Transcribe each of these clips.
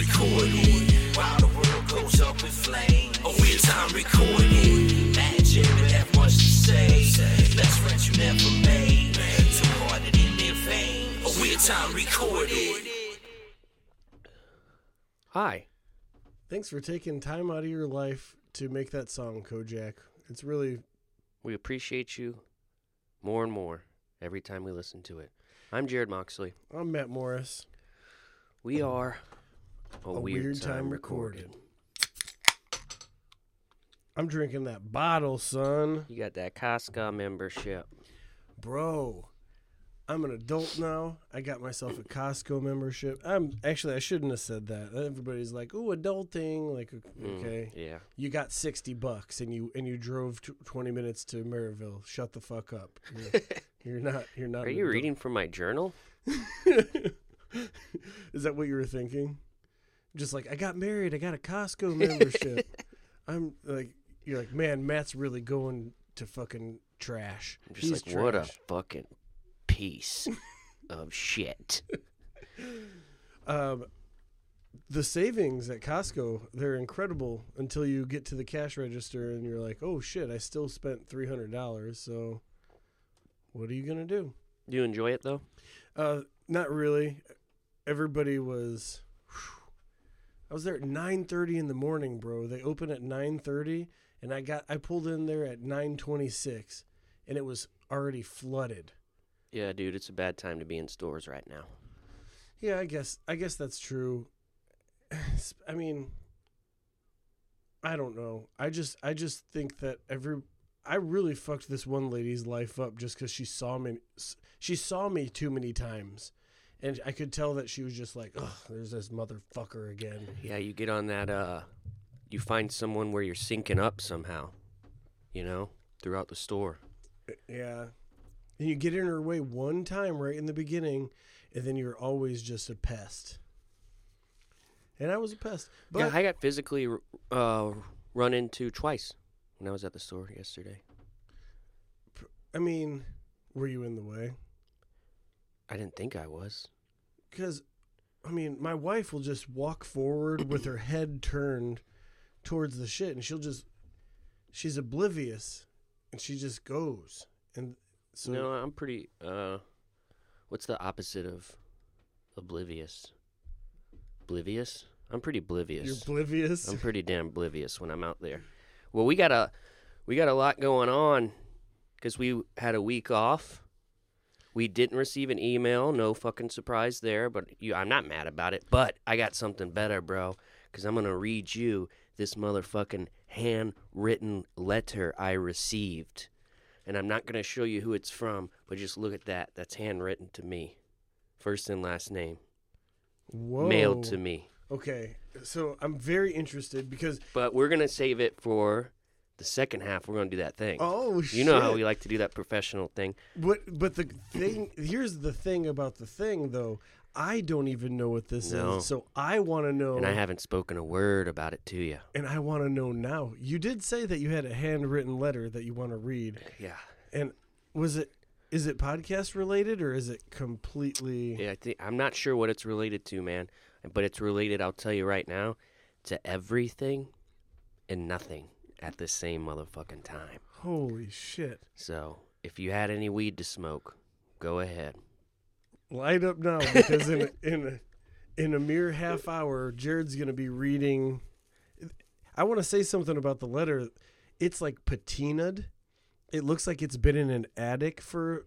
recorded while the world goes up in flames. A weird time recorded. Matt and Jared have much to say. Best friends you never made. Two-hearted in their veins. A weird time recorded. Hi. Thanks for taking time out of your life to make that song, Kojak. It's really... We appreciate you more and more every time we listen to it. I'm Jared Moxley. I'm Matt Morris. We are a weird time recorded. I'm drinking that bottle, son. You got that Costco membership. Bro, I'm an adult now. I got myself a Costco membership. I shouldn't have said that. Everybody's like, "Ooh, adulting." Like, okay. Yeah. You got $60 and you drove 20 minutes to Maryville. Shut the fuck up. You're not. Are you reading from my journal? Is that what you were thinking? Just like, I got married. I got a Costco membership. I'm like, you're like, man, Matt's really going to fucking trash. I'm just He's like, trash. What a fucking piece of shit. The savings at Costco, they're incredible until you get to the cash register and you're like, oh shit, I still spent $300. So what are you going to do? Do you enjoy it though? Not really. Everybody was... I was there at 9:30 in the morning, bro. They open at 9:30 and I pulled in there at 9:26 and it was already flooded. Yeah, dude, it's a bad time to be in stores right now. Yeah, I guess that's true. I mean, I don't know. I just think that I really fucked this one lady's life up just cuz she saw me too many times. And I could tell that she was just like, oh, there's this motherfucker again. Yeah, you get on that you find someone where you're syncing up somehow, you know, throughout the store. Yeah. And you get in her way one time right in the beginning, and then you're always just a pest. And I was a pest. But yeah, I got physically run into twice when I was at the store yesterday. I mean, were you in the way? I didn't think I was. Because, I mean, my wife will just walk forward with her head turned towards the shit, and she's oblivious, and she just goes. And... So, no, I'm pretty, what's the opposite of oblivious? Oblivious? I'm pretty oblivious. You're oblivious? I'm pretty damn oblivious when I'm out there. Well, we got a lot going on because we had a week off. We didn't receive an email. No fucking surprise there, but I'm not mad about it, but I got something better, bro, because I'm going to read you this motherfucking handwritten letter I received. And I'm not going to show you who it's from, but just look at that. That's handwritten to me. First and last name. Whoa. Mailed to me. Okay. So I'm very interested because... But we're going to save it for the second half. We're going to do that thing. Oh, shit. You know how we like to do that professional thing. But the thing... Here's the thing about the thing, though. I don't even know what this is, so I want to know. And I haven't spoken a word about it to you. And I want to know now. You did say that you had a handwritten letter that you want to read. Yeah. And is it podcast related or is it completely? Yeah, I'm not sure what it's related to, man. But it's related, I'll tell you right now, to everything and nothing at the same motherfucking time. Holy shit. So if you had any weed to smoke, go ahead. Light up now, because in a mere half hour, Jared's going to be reading. I want to say something about the letter. It's like patinaed. It looks like it's been in an attic for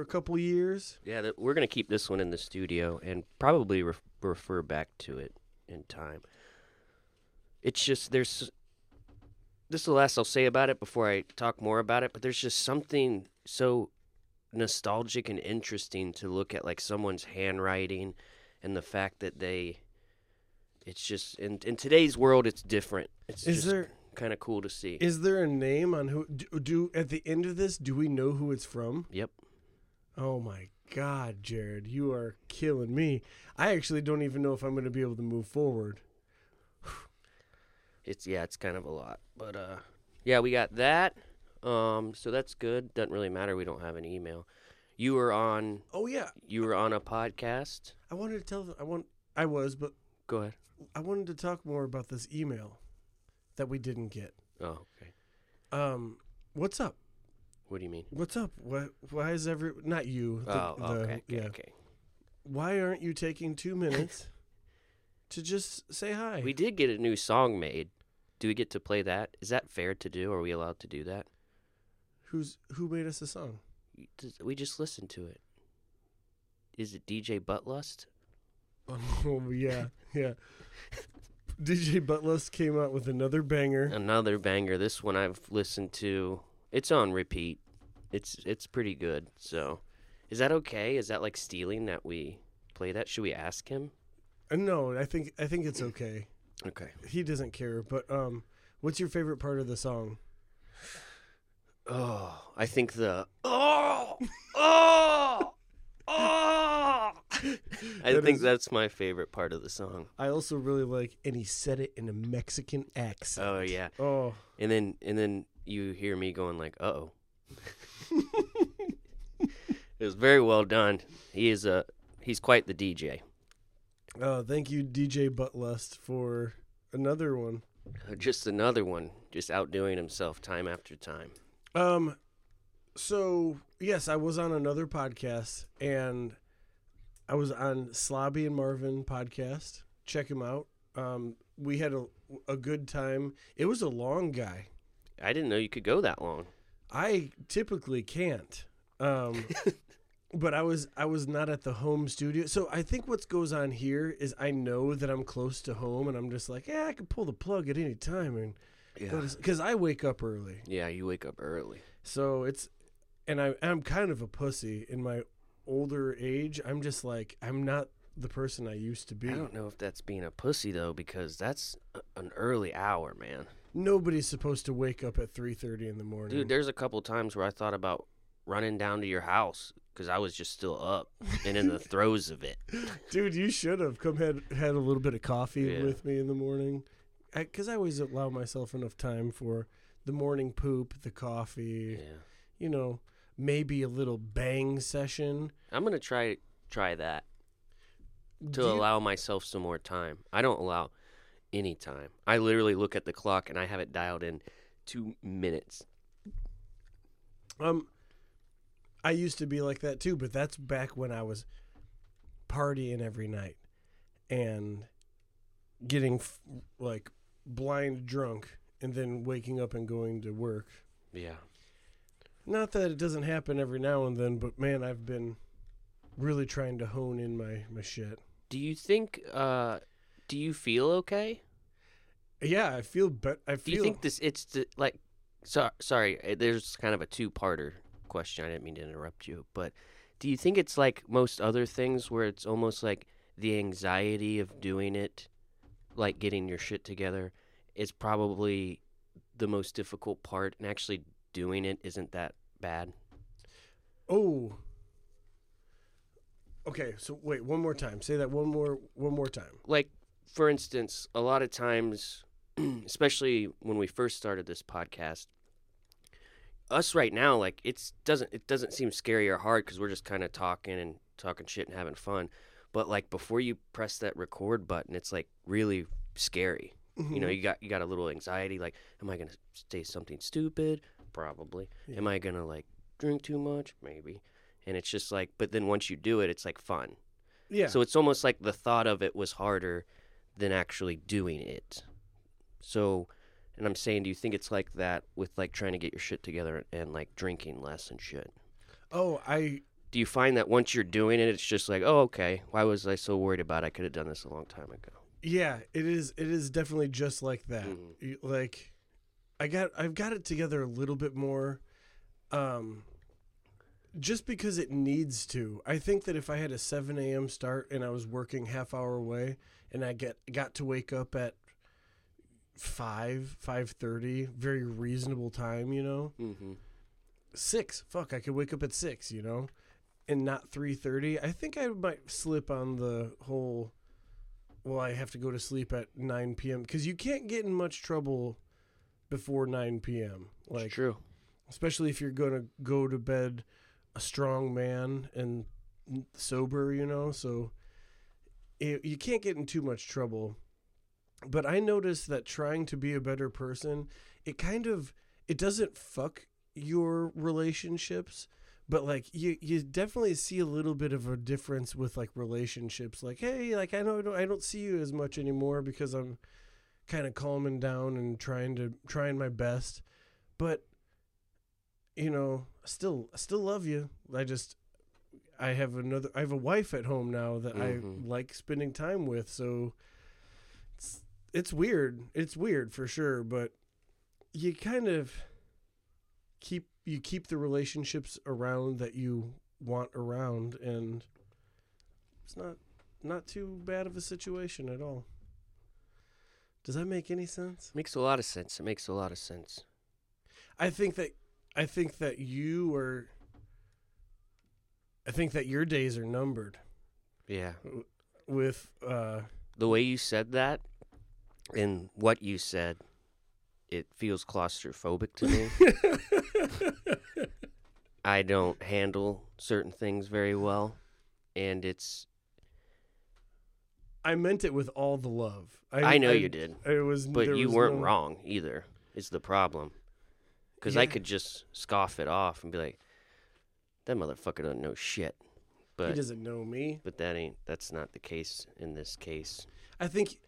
a couple years. Yeah, we're going to keep this one in the studio and probably refer back to it in time. It's just this is the last I'll say about it before I talk more about it, but there's just something so nostalgic and interesting to look at, like someone's handwriting and the fact that it's just in today's world it's different. It's just kind of cool to see. Is there a name on who do at the end of this? Do we know who it's from? Yep. Oh my God, Jared, you are killing me. I actually don't even know if I'm going to be able to move forward. It's kind of a lot, but yeah, we got that. So that's good. Doesn't really matter. We don't have an email. You were on. Oh yeah. You were on a podcast. I wanted to tell them. I was, but go ahead. I wanted to talk more about this email that we didn't get. Oh, okay. What's up? What do you mean? What's up? Why is every... Not you. Okay. Why aren't you taking 2 minutes to just say hi? We did get a new song made. Do we get to play that? Is that fair to do? Are we allowed to do that? Who made us a song? We just listened to it. Is it DJ Buttlust? Oh, yeah, yeah. DJ Buttlust came out with another banger. Another banger. This one I've listened to. It's on repeat. It's pretty good. So, is that okay? Is that like stealing that we play that? Should we ask him? No, I think it's okay. Okay. He doesn't care. But what's your favorite part of the song? Oh, I think the I think that's my favorite part of the song. I also really like, and he said it in a Mexican accent. Oh yeah. Oh. And then you hear me going like, uh-oh. It was very well done. He's quite the DJ. Oh, thank you, DJ Buttlust, for another one. Just another one, just outdoing himself time after time. So yes, I was on another podcast, and I was on Slobby and Marvin podcast. Check him out. We had a good time. It was a long guy. I didn't know you could go that long. I typically can't. But I was not at the home studio. So I think what goes on here is I know that I'm close to home, and I'm just like, yeah, I can pull the plug at any time. And because I wake up early. Yeah, you wake up early. So I'm kind of a pussy in my older age. I'm just like, I'm not the person I used to be. I don't know if that's being a pussy, though, because that's an early hour, man. Nobody's supposed to wake up at 3:30 in the morning. Dude, there's a couple times where I thought about running down to your house, because I was just still up and in the throes of it. Dude, you should have come had a little bit of coffee with me in the morning. Because I always allow myself enough time for the morning poop, the coffee, you know, maybe a little bang session. I'm going to try that to allow myself some more time. I don't allow any time. I literally look at the clock and I have it dialed in 2 minutes. I used to be like that too, but that's back when I was partying every night and getting like blind drunk and then waking up and going to work. Yeah. Not that it doesn't happen every now and then, but man, I've been really trying to hone in my shit. Do you think, do you feel okay? Yeah, I feel better. Do you think sorry, there's kind of a two-parter question. I didn't mean to interrupt you, but do you think it's like most other things where it's almost like the anxiety of doing it, like getting your shit together, is probably the most difficult part, and actually doing it isn't that bad? Oh, okay. So wait, one more time. Say that one more time. Like, for instance, a lot of times, especially when we first started this podcast, us right now, like, it doesn't seem scary or hard because we're just kind of talking shit and having fun. But like before you press that record button, it's like really scary. Mm-hmm. You know, you got a little anxiety. Like, am I gonna say something stupid? Probably. Yeah. Am I gonna like drink too much? Maybe. And it's just like, but then once you do it, it's like fun. Yeah. So it's almost like the thought of it was harder than actually doing it. So. And I'm saying, do you think it's like that with, like, trying to get your shit together and, like, drinking less and shit? Oh, Do you find that once you're doing it, it's just like, oh, okay, why was I so worried about it? I could have done this a long time ago. Yeah, it is definitely just like that. Mm-hmm. Like, I've got it together a little bit more just because it needs to. I think that if I had a 7 a.m. start and I was working half hour away and I got to wake up at 5:30, very reasonable time, you know. Mm-hmm. 6, I could wake up at 6, you know, and not 3:30. I think I might slip on the whole, well, I have to go to sleep at 9 p.m. because you can't get in much trouble before 9 p.m. Like, it's true, especially if you're gonna go to bed a strong man and sober, you know. So you can't get in too much trouble. But I noticed that trying to be a better person, it doesn't fuck your relationships, but like you definitely see a little bit of a difference with like relationships. Like, hey, like I don't see you as much anymore because I'm kind of calming down and trying my best, but you know, still love you. I have a wife at home now that I like spending time with. So it's weird. It's weird for sure. But you kind of keep the relationships around that you want around, and it's not too bad of a situation at all. Does that make any sense? Makes a lot of sense. It makes a lot of sense. I think that you are. I think that your days are numbered. Yeah. With the way you said that and what you said, it feels claustrophobic to me. I don't handle certain things very well, and I meant it with all the love. I know you did. It was, but you weren't wrong either. Is the problem? Because I could just scoff it off and be like, "That motherfucker doesn't know shit." But he doesn't know me. But that's not the case in this case. I think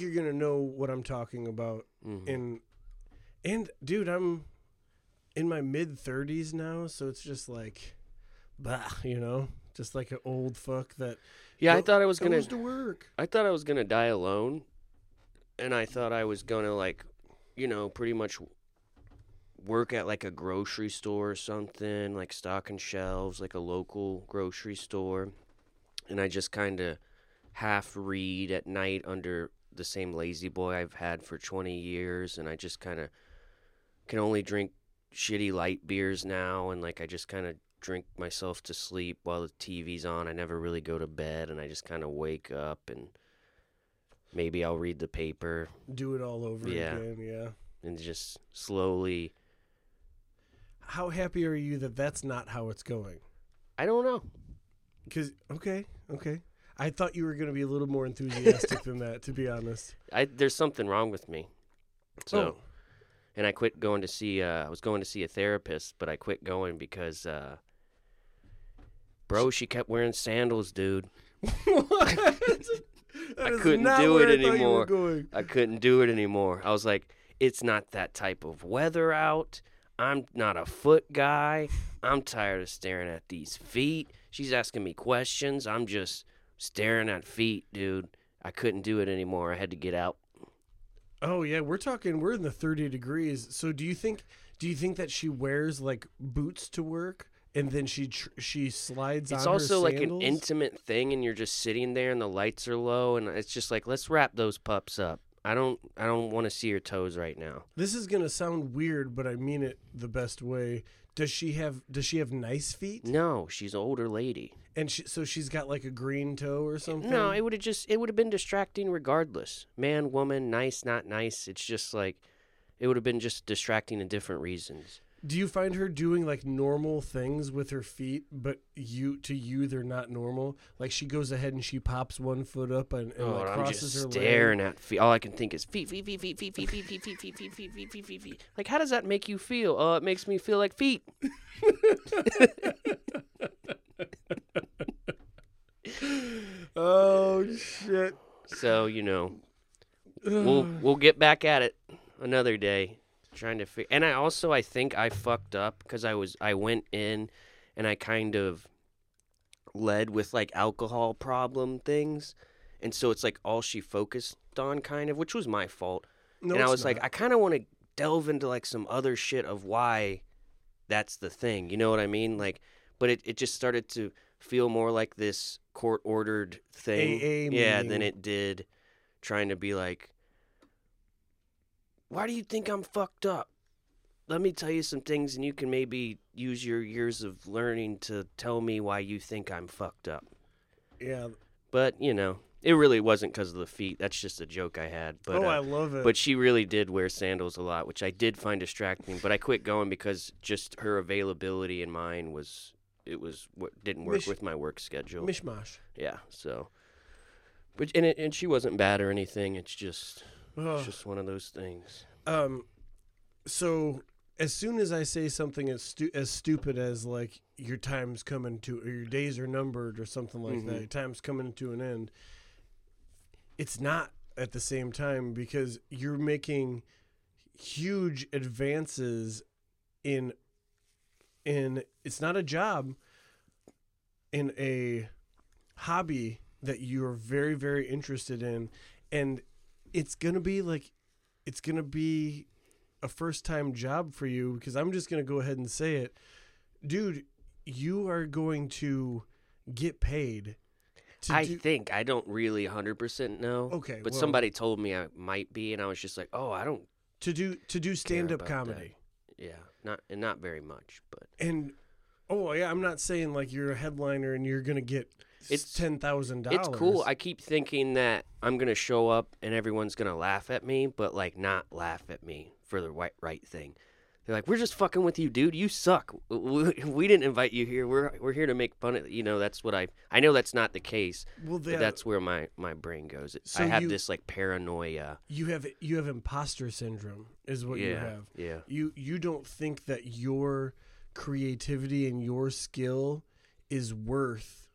you're gonna know what I'm talking about. Mm-hmm. And dude, I'm in my mid-30s now, so it's just like, bah, you know, just like an old fuck that. Yeah, I thought I was gonna. To work. I thought I was gonna die alone, and I thought I was gonna, like, you know, pretty much work at like a grocery store or something, like stocking shelves, like a local grocery store, and I just kind of half read at night under the same lazy boy I've had for 20 years, and I just kind of can only drink shitty light beers now, and like I just kind of drink myself to sleep while the TV's on. I never really go to bed, and I just kind of wake up, and maybe I'll read the paper. Do it all over again, yeah. And just slowly. How happy are you that that's not how it's going? I don't know. Because, okay. I thought you were going to be a little more enthusiastic than that, to be honest. There's something wrong with me. And I quit going to see, I was going to see a therapist, but I quit going because, she kept wearing sandals, dude. What? I couldn't do it anymore. I couldn't do it anymore. I was like, it's not that type of weather out. I'm not a foot guy. I'm tired of staring at these feet. She's asking me questions. I'm just staring at feet, dude. I couldn't do it anymore. I had to get out. Oh yeah, we're in the 30 degrees. So do you think that she wears like boots to work and then she slides on her sandals? It's also like an intimate thing, and you're just sitting there and the lights are low, and it's just like, let's wrap those pups up. I don't want to see your toes right now. This is going to sound weird, but I mean it the best way. Does she have nice feet? No, she's an older lady. And so she's got like a green toe or something? No, it would have been distracting regardless. Man, woman, nice, not nice. It's just like, it would have been just distracting in different reasons. Do you find her doing like normal things with her feet, but to you they're not normal? Like she goes ahead and she pops one foot up and like crosses her leg. I'm just staring at feet. All I can think is feet, feet, feet, feet, feet, feet, feet, feet, feet, feet, feet, feet, feet, feet, feet, feet. Like, how does that make you feel? Oh, it makes me feel like feet. Oh shit. So, you know, we'll get back at it another day. Trying to figure, and I think I fucked up because I went in and I kind of led with like alcohol problem things, and so it's like all she focused on, kind of, which was my fault. No, and I was not. Like, I kind of want to delve into like some other shit of why that's the thing, you know what I mean? Like, but it just started to feel more like this court ordered thing, than it did trying to be like, why do you think I'm fucked up? Let me tell you some things, and you can maybe use your years of learning to tell me why you think I'm fucked up. Yeah. But, you know, it really wasn't because of the feet. That's just a joke I had. But, I love it. But she really did wear sandals a lot, which I did find distracting. But I quit going because just her availability and mine was, it was what didn't work with my work schedule. Mishmash. Yeah, so. But and she wasn't bad or anything. It's just one of those things. So as soon as I say something as stupid as like your time's coming to, or your days are numbered, or something like that, your time's coming to an end. It's not at the same time, because you're making huge advances in it's not a job, in a hobby that you're very, very interested in. And it's going to be a first time job for you, because I'm just going to go ahead and say it. Dude, you are going to get paid. I don't really 100% know. Okay. But somebody told me I might be, and I was just like, oh, I don't. To do stand-up comedy. That. Yeah. Not very much, but. And, oh, yeah, I'm not saying like you're a headliner and you're going to get $10,000. It's cool. I keep thinking that I'm going to show up and everyone's going to laugh at me, but like not laugh at me for the right thing. They're like, we're just fucking with you, dude. You suck. We didn't invite you here. We're here to make fun of you. Know, that's what I know that's not the case. Well, but that's where my brain goes. So I have this like paranoia. You have imposter syndrome is what you have. Yeah. You don't think that your creativity and your skill is worth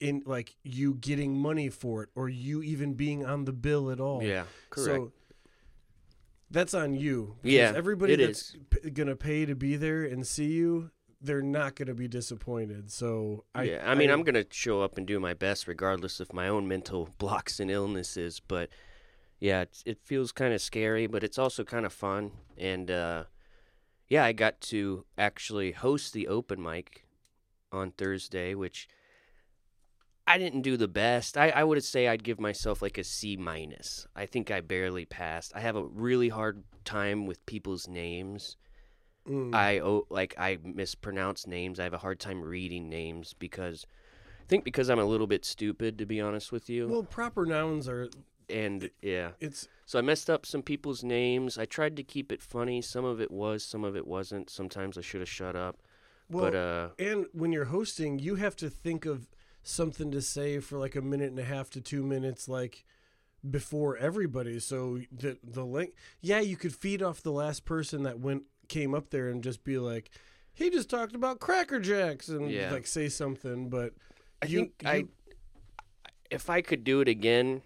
in like you getting money for it, or you even being on the bill at all. Yeah. Correct. So, that's on you. Yeah, everybody that's going to pay to be there and see you, they're not going to be disappointed. So I'm going to show up and do my best regardless of my own mental blocks and illnesses. But, yeah, it feels kind of scary, but it's also kind of fun. And, I got to actually host the open mic on Thursday, which I didn't do the best. I would say I'd give myself like a C-. I think I barely passed. I have a really hard time with people's names. I mispronounce names. I have a hard time reading names because I'm a little bit stupid, to be honest with you. Well, proper nouns are. And yeah. So I messed up some people's names. I tried to keep it funny. Some of it was, some of it wasn't. Sometimes I should have shut up. Well, but, and when you're hosting, you have to think of something to say for like a minute and a half to 2 minutes, like before everybody. So the link, you could feed off the last person that came up there and just be like, he just talked about Cracker Jacks and like say something. But if I could do it again,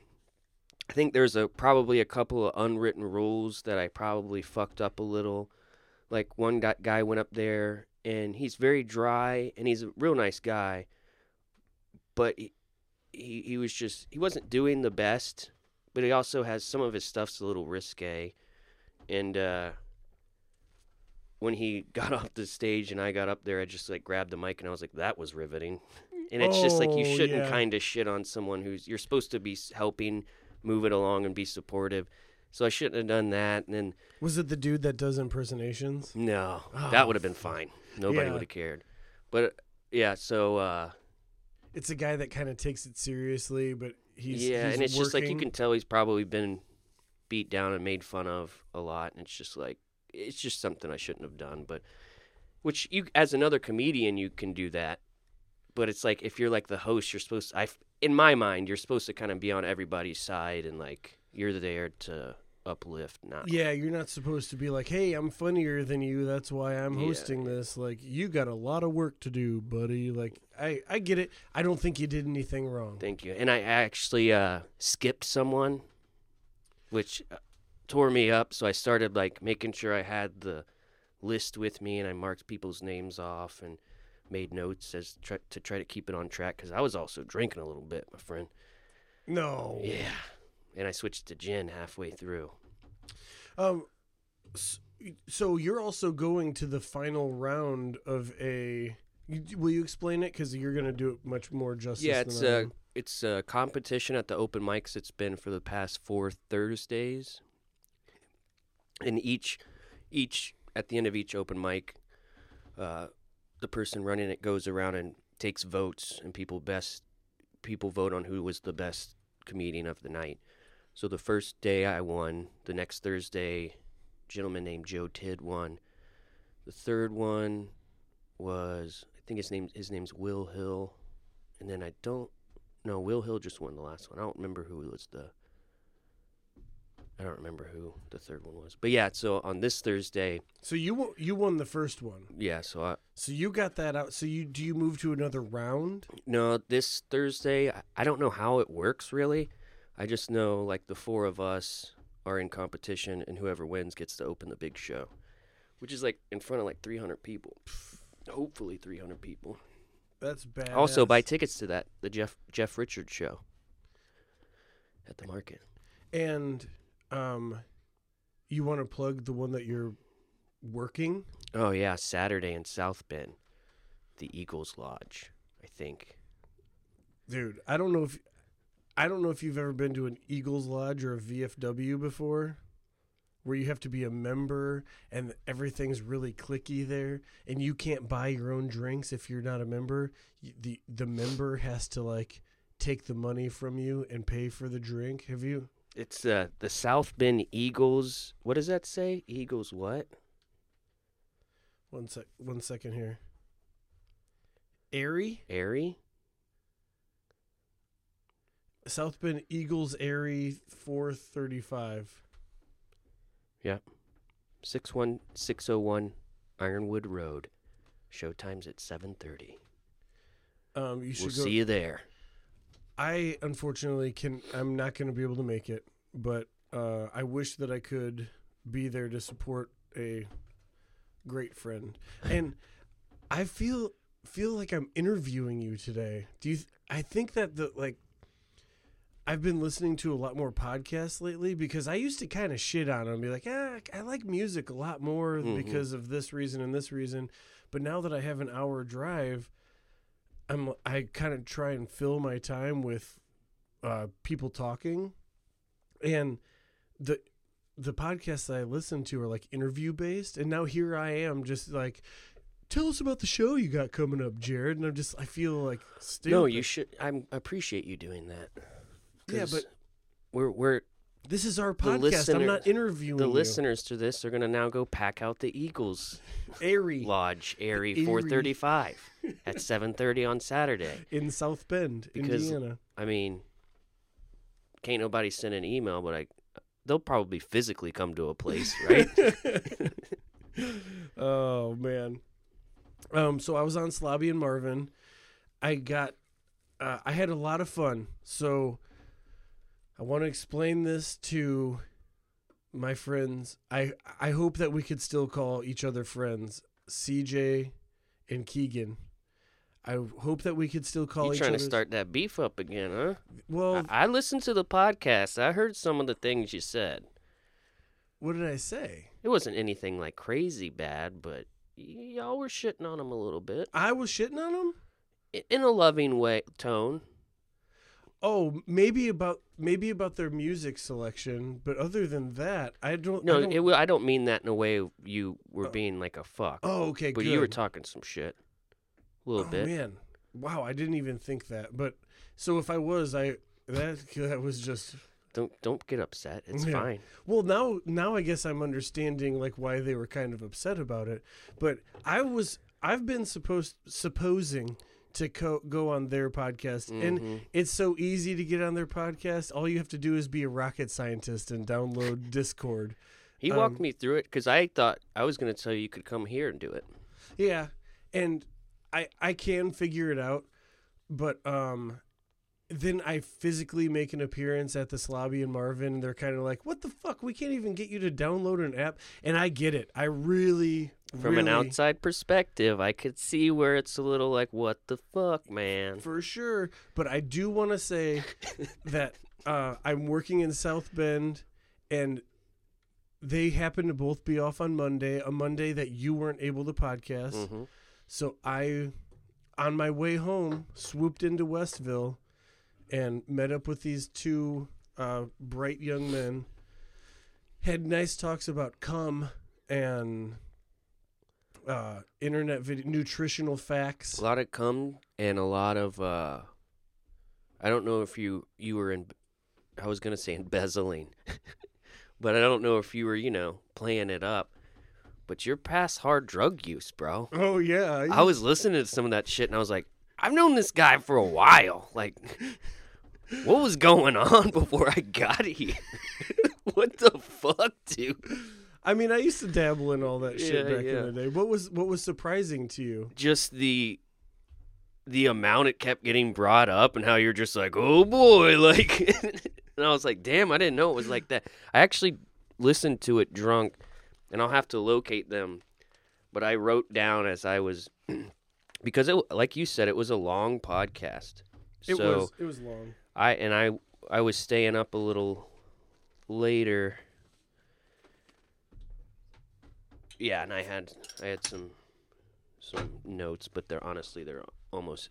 I think there's probably a couple of unwritten rules that I probably fucked up a little. Like one guy went up there and he's very dry and he's a real nice guy. But he was just, he wasn't doing the best, but he also has some of his stuff's a little risque. And when he got off the stage and I got up there, I just like grabbed the mic and I was like, that was riveting. And it's just like, you shouldn't kind of shit on someone you're supposed to be helping move it along and be supportive. So I shouldn't have done that. And then, was it the dude that does impersonations? No, that would have been fine. Nobody would have cared. But so... it's a guy that kind of takes it seriously, but he's and it's working. Just like you can tell he's probably been beat down and made fun of a lot, and it's just like it's just something I shouldn't have done. But which you, as another comedian, you can do that, but it's like if you're like the host, you're supposed to, in my mind, you're supposed to kind of be on everybody's side and like you're there to uplift. Not you're not supposed to be like, hey, I'm funnier than you, that's why I'm hosting this. Like, you got a lot of work to do, buddy. Like, I get it. I don't think you did anything wrong. Thank you. And I actually skipped someone, which tore me up. So I started like making sure I had the list with me, and I marked people's names off and made notes to try to keep it on track, because I was also drinking a little bit, my friend. No. Yeah. And I switched to gin halfway through. So you're also going to the final round of will you explain it? Because you're going to do it much more justice than I am. It's a competition at the open mics. It's been for the past 4 Thursdays. And each at the end of each open mic, the person running it goes around and takes votes, and people vote on who was the best comedian of the night. So the first day I won. The next Thursday, a gentleman named Joe Tidd won. The third one was, I think his name's Will Hill. And then I don't No, Will Hill just won the last one. I don't remember who was the... I don't remember who the third one was. But yeah, so on this Thursday... So you won the first one. Yeah, so I... So you got that out. So do you move to another round? No, this Thursday, I don't know how it works, really. I just know, like, the four of us are in competition, and whoever wins gets to open the big show, which is, like, in front of, like, 300 people. Hopefully 300 people. That's bad. Also, buy tickets to that, the Jeff Richards show at the market. And... you want to plug the one that you're working? Oh yeah, Saturday in South Bend, the Eagles Lodge, I think. Dude, I don't know if you've ever been to an Eagles Lodge or a VFW before, where you have to be a member and everything's really clicky there, and you can't buy your own drinks if you're not a member. The member has to like take the money from you and pay for the drink. Have you? It's the South Bend Eagles. What does that say? Eagles what? One second here. Airy? South Bend Eagles Airy 435. Yep. 61601 Ironwood Road. Showtime's at 7:30. We'll see you there. I, unfortunately, I'm not going to be able to make it, but I wish that I could be there to support a great friend. And I feel like I'm interviewing you today. I think that I've been listening to a lot more podcasts lately because I used to kind of shit on them and be like, I like music a lot more because of this reason and this reason. But now that I have an hour drive, I kind of try and fill my time with people talking, and the podcasts that I listen to are like interview based. And now here I am, just like, tell us about the show you got coming up, Jared. And I feel like stupid. No, you should. I appreciate you doing that. Yeah, but we're this is our podcast. I'm not interviewing you. Listeners to this are gonna now go pack out the Eagles Airy Lodge, Airy 435 at 7:30 on Saturday in South Bend, Indiana. I mean, can't nobody send an email, but they'll probably physically come to a place, right? Oh man. So I was on Slobby and Marvin. I had a lot of fun. So. I want to explain this to my friends. I hope that we could still call each other friends, CJ and Keegan. I hope that we could still call each other. You're trying to start that beef up again, huh? Well, I listened to the podcast. I heard some of the things you said. What did I say? It wasn't anything like crazy bad, but y'all were shitting on him a little bit. I was shitting on him? In a loving way, tone. Oh, maybe about their music selection, but other than that, I don't. No, I don't mean that in a way you were being like a fuck. Oh, okay, but good. You were talking some shit a little bit. Oh man, wow! I didn't even think that. But so if I was, that was just don't get upset. It's fine. Well, now I guess I'm understanding like why they were kind of upset about it. But I've been supposing. To go on their podcast, and it's so easy to get on their podcast. All you have to do is be a rocket scientist and download Discord. He walked me through it because I thought I was going to tell you could come here and do it. Yeah, and I can figure it out, but then I physically make an appearance at the Slobby and Marvin, and they're kind of like, "What the fuck? We can't even get you to download an app." And I get it. I really. From an outside perspective, I could see where it's a little like, what the fuck, man? For sure. But I do want to say that I'm working in South Bend, and they happen to both be off on Monday, a Monday that you weren't able to podcast. Mm-hmm. So I, on my way home, swooped into Westville and met up with these two bright young men, had nice talks about cum and... internet video, nutritional facts. A lot of cum and a lot of, I don't know if you were in, I was going to say embezzling, but I don't know if you were, playing it up, but you're past hard drug use, bro. Oh, yeah. I was listening to some of that shit and I was like, I've known this guy for a while. Like, what was going on before I got here? What the fuck, dude? I mean, I used to dabble in all that shit back in the day. What was surprising to you? Just the amount it kept getting brought up and how you're just like, oh boy, like, and I was like, damn, I didn't know it was like that. I actually listened to it drunk, and I'll have to locate them, but I wrote down as I was, because it, like you said, it was a long podcast. It was long. I was staying up a little later. Yeah, and I had some notes, but they're almost,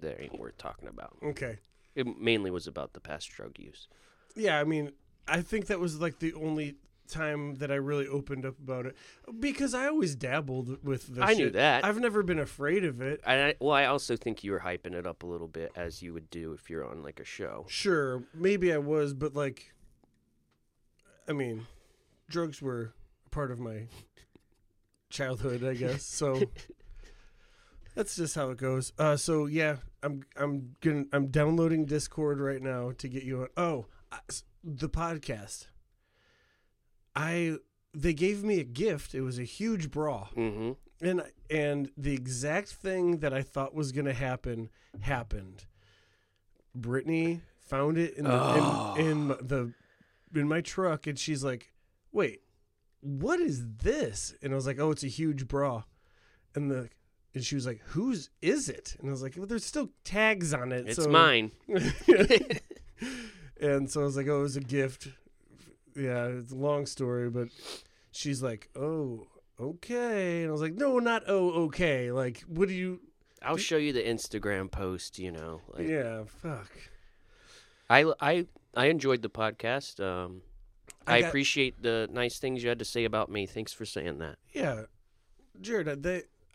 they ain't worth talking about. Okay. It mainly was about the past drug use. Yeah, I mean, I think that was like the only time that I really opened up about it, because I always dabbled with the shit. I knew that. I've never been afraid of it. I also think you were hyping it up a little bit, as you would do if you're on like a show. Sure, maybe I was, but like, I mean, drugs were part of my childhood, I guess. So that's just how it goes. So yeah, I'm downloading Discord right now to get you on. Oh, the podcast. They gave me a gift. It was a huge bra, mm-hmm. and the exact thing that I thought was gonna happen happened. Brittany found it in my truck, and she's like, "Wait, what is this?" And I was like, "Oh, it's a huge bra," and she was like, "Whose is it?" And I was like, "Well, there's still tags on it. It's mine." And so I was like, "Oh, it was a gift." Yeah, it's a long story, but she's like, "Oh, okay," and I was like, "No, not oh, okay. Like, what do you?" I'll show you the Instagram post. You know, like, yeah, fuck. I enjoyed the podcast. I appreciate the nice things you had to say about me. Thanks for saying that. Yeah, Jared,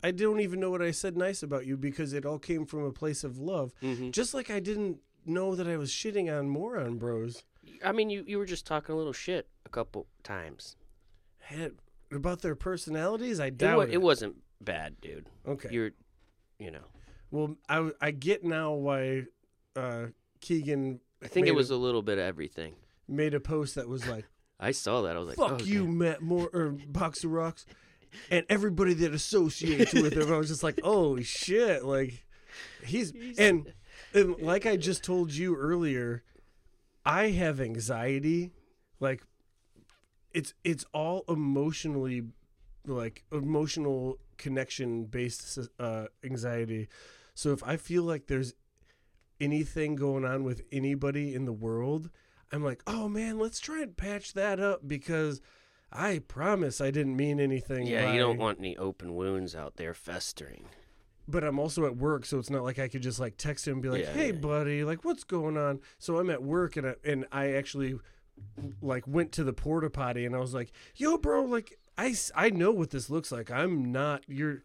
I don't even know what I said nice about you, because it all came from a place of love. Mm-hmm. Just like I didn't know that I was shitting on Moron Bros. I mean, you were just talking a little shit a couple times. About their personalities? I doubt it. It wasn't bad, dude. Okay. You're, you know. Well, I get now why Keegan, I think it was a little bit of everything. Made a post that was like, I saw that. I was like, fuck you, God. Matt Moore, or Box of Rocks, and everybody that associates with him. I was just like, oh, shit. Like, he's and like I just told you earlier, I have anxiety, like it's all emotionally, like emotional connection based anxiety. So if I feel like there's anything going on with anybody in the world, I'm like, oh man, let's try and patch that up, because I promise I didn't mean anything. Yeah, you don't want any open wounds out there festering. But I'm also at work, so it's not like I could just like text him and be like, "Hey, buddy, like what's going on?" So I'm at work, and I actually like went to the porta potty, and I was like, "Yo, bro, like I know what this looks like. I'm not woo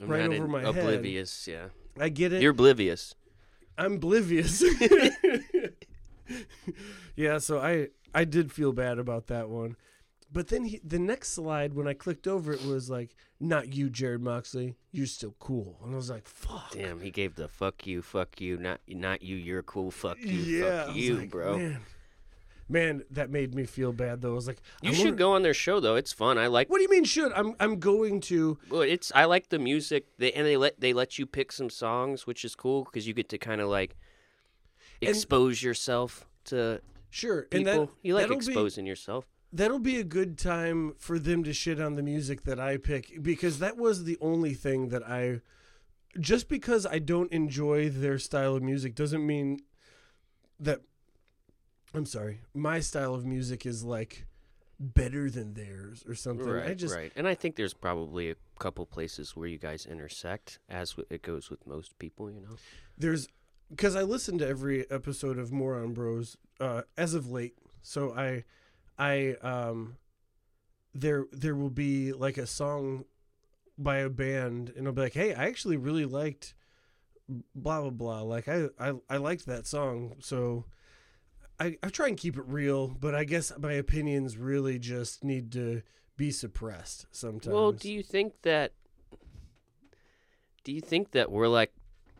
right over my head. Oblivious, yeah. I get it. You're oblivious. I'm oblivious. Yeah. So I did feel bad about that one. But then the next slide, when I clicked over, it was like, "Not you, Jared Moxley. You're still cool." And I was like, "Fuck." Damn, he gave the fuck you, not you, you're cool, fuck you, yeah, fuck you, like, bro. Man, that made me feel bad though. I was like, "You should go on their show though. It's fun. I like." What do you mean should? I'm going to. Well, I like the music. They let you pick some songs, which is cool, because you get to kind of like expose yourself to. Sure, people. And you like exposing yourself. That'll be a good time for them to shit on the music that I pick, because that was the only thing that just because I don't enjoy their style of music doesn't mean that, I'm sorry, my style of music is like better than theirs or something. Right, right. And I think there's probably a couple places where you guys intersect, as it goes with most people, you know? Because I listen to every episode of Moron Bros as of late, so there will be like a song by a band, and I'll be like, "Hey, I actually really liked blah blah blah. Like I liked that song." So I try and keep it real, but I guess my opinions really just need to be suppressed sometimes. Well, do you think that do you think that we're like,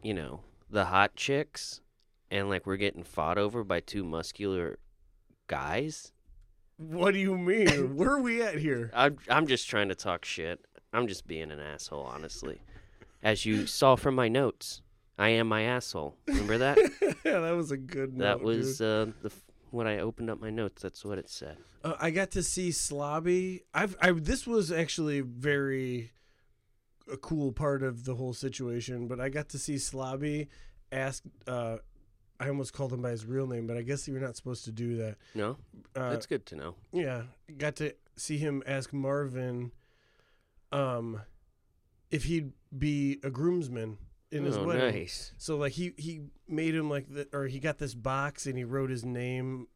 you know, the hot chicks and like we're getting fought over by two muscular guys? What do you mean? Where are we at here? I'm just trying to talk shit. I'm just being an asshole, honestly. As you saw from my notes, I am my asshole. Remember that? Yeah, that was a good note. That was when I opened up my notes, that's what it said. I got to see Slobby. This was actually very a cool part of the whole situation, but I got to see Slobby ask. I almost called him by his real name, but I guess you're not supposed to do that. No, that's good to know. Yeah, got to see him ask Marvin if he'd be a groomsman in his wedding. Nice. So like he made him like the, or he got this box and he wrote his name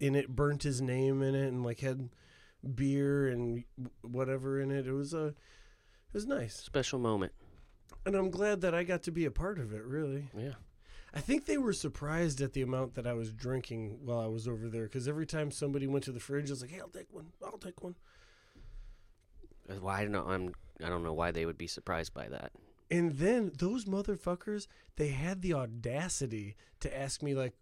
in it, burnt his name in it, and like had beer and whatever in it. It was nice, special moment, and I'm glad that I got to be a part of it. Really, yeah. I think they were surprised at the amount that I was drinking while I was over there, because every time somebody went to the fridge, I was like, "Hey, I'll take one." Well, I don't know why they would be surprised by that. And then those motherfuckers, they had the audacity to ask me, like,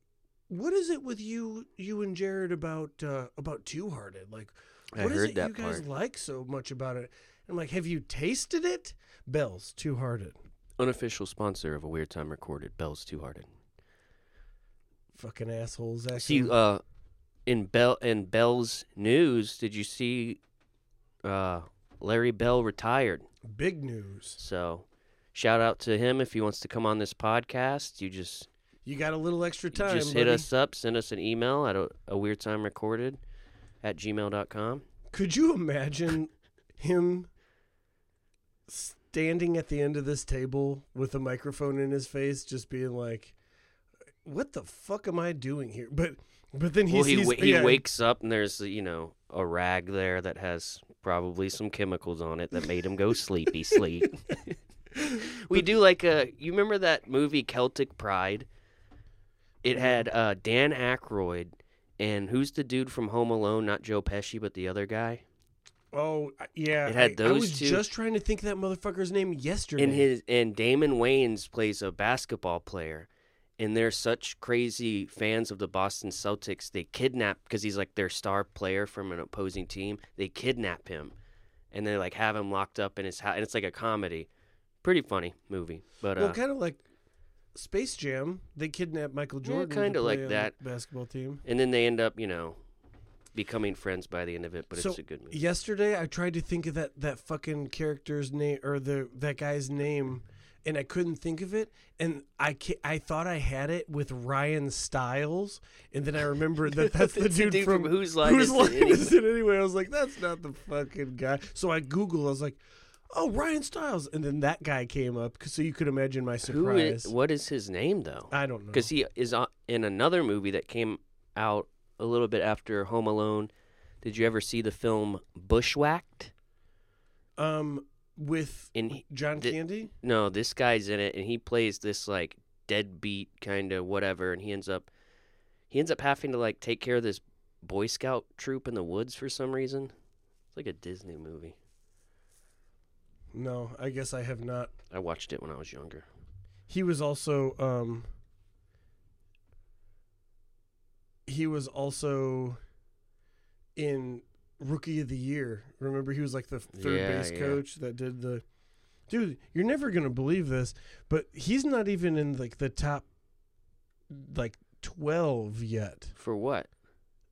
"What is it with you and Jared about Two-Hearted? Like, what is it you guys like so much about it?" And I'm like, "Have you tasted it? Bell's Two-Hearted." Unofficial sponsor of A Weird Time Recorded, Bell's Two-Hearted. Fucking assholes, actually. See, in Bell's news, did you see Larry Bell retired? Big news. So, shout out to him if he wants to come on this podcast. You got a little extra time. Just hit us up, send us an email at aweirdtimerecorded@gmail.com. Could you imagine him standing at the end of this table with a microphone in his face, just being like, "What the fuck am I doing here?" But then he wakes up and there's, you know, a rag there that has probably some chemicals on it that made him go sleepy sleep. You remember that movie Celtic Pride? It had Dan Aykroyd and who's the dude from Home Alone? Not Joe Pesci, but the other guy. Oh, yeah. It had those I was two. Just trying to think of that motherfucker's name yesterday. And Damon Wayans plays a basketball player, and they're such crazy fans of the Boston Celtics. They kidnap, because he's like their star player from an opposing team, they kidnap him, and they like have him locked up in his house. And it's like a comedy. Pretty funny movie. But, well, kind of like Space Jam. They kidnap Michael Jordan. Yeah, kind of like that. Basketball team. And then they end up, you know, becoming friends by the end of it, but it's a good movie. Yesterday I tried to think of that fucking character's name, or that guy's name, and I couldn't think of it, and I thought I had it with Ryan Stiles, and then I remembered that's the dude from Whose Line Is It Anyway? I was like, that's not the fucking guy. So I Googled, I was like, oh, Ryan Stiles, and then that guy came up, so you could imagine my surprise. What is his name, though? I don't know. Because he is in another movie that came out a little bit after Home Alone. Did you ever see the film Bushwhacked? John Candy? No, this guy's in it, and he plays this like deadbeat kind of whatever, and he ends up having to like take care of this Boy Scout troop in the woods for some reason. It's like a Disney movie. No, I guess I have not. I watched it when I was younger. He was also in Rookie of the Year. Remember, he was like the third base coach that did the... Dude, you're never going to believe this, but he's not even in like the top like 12 yet. For what?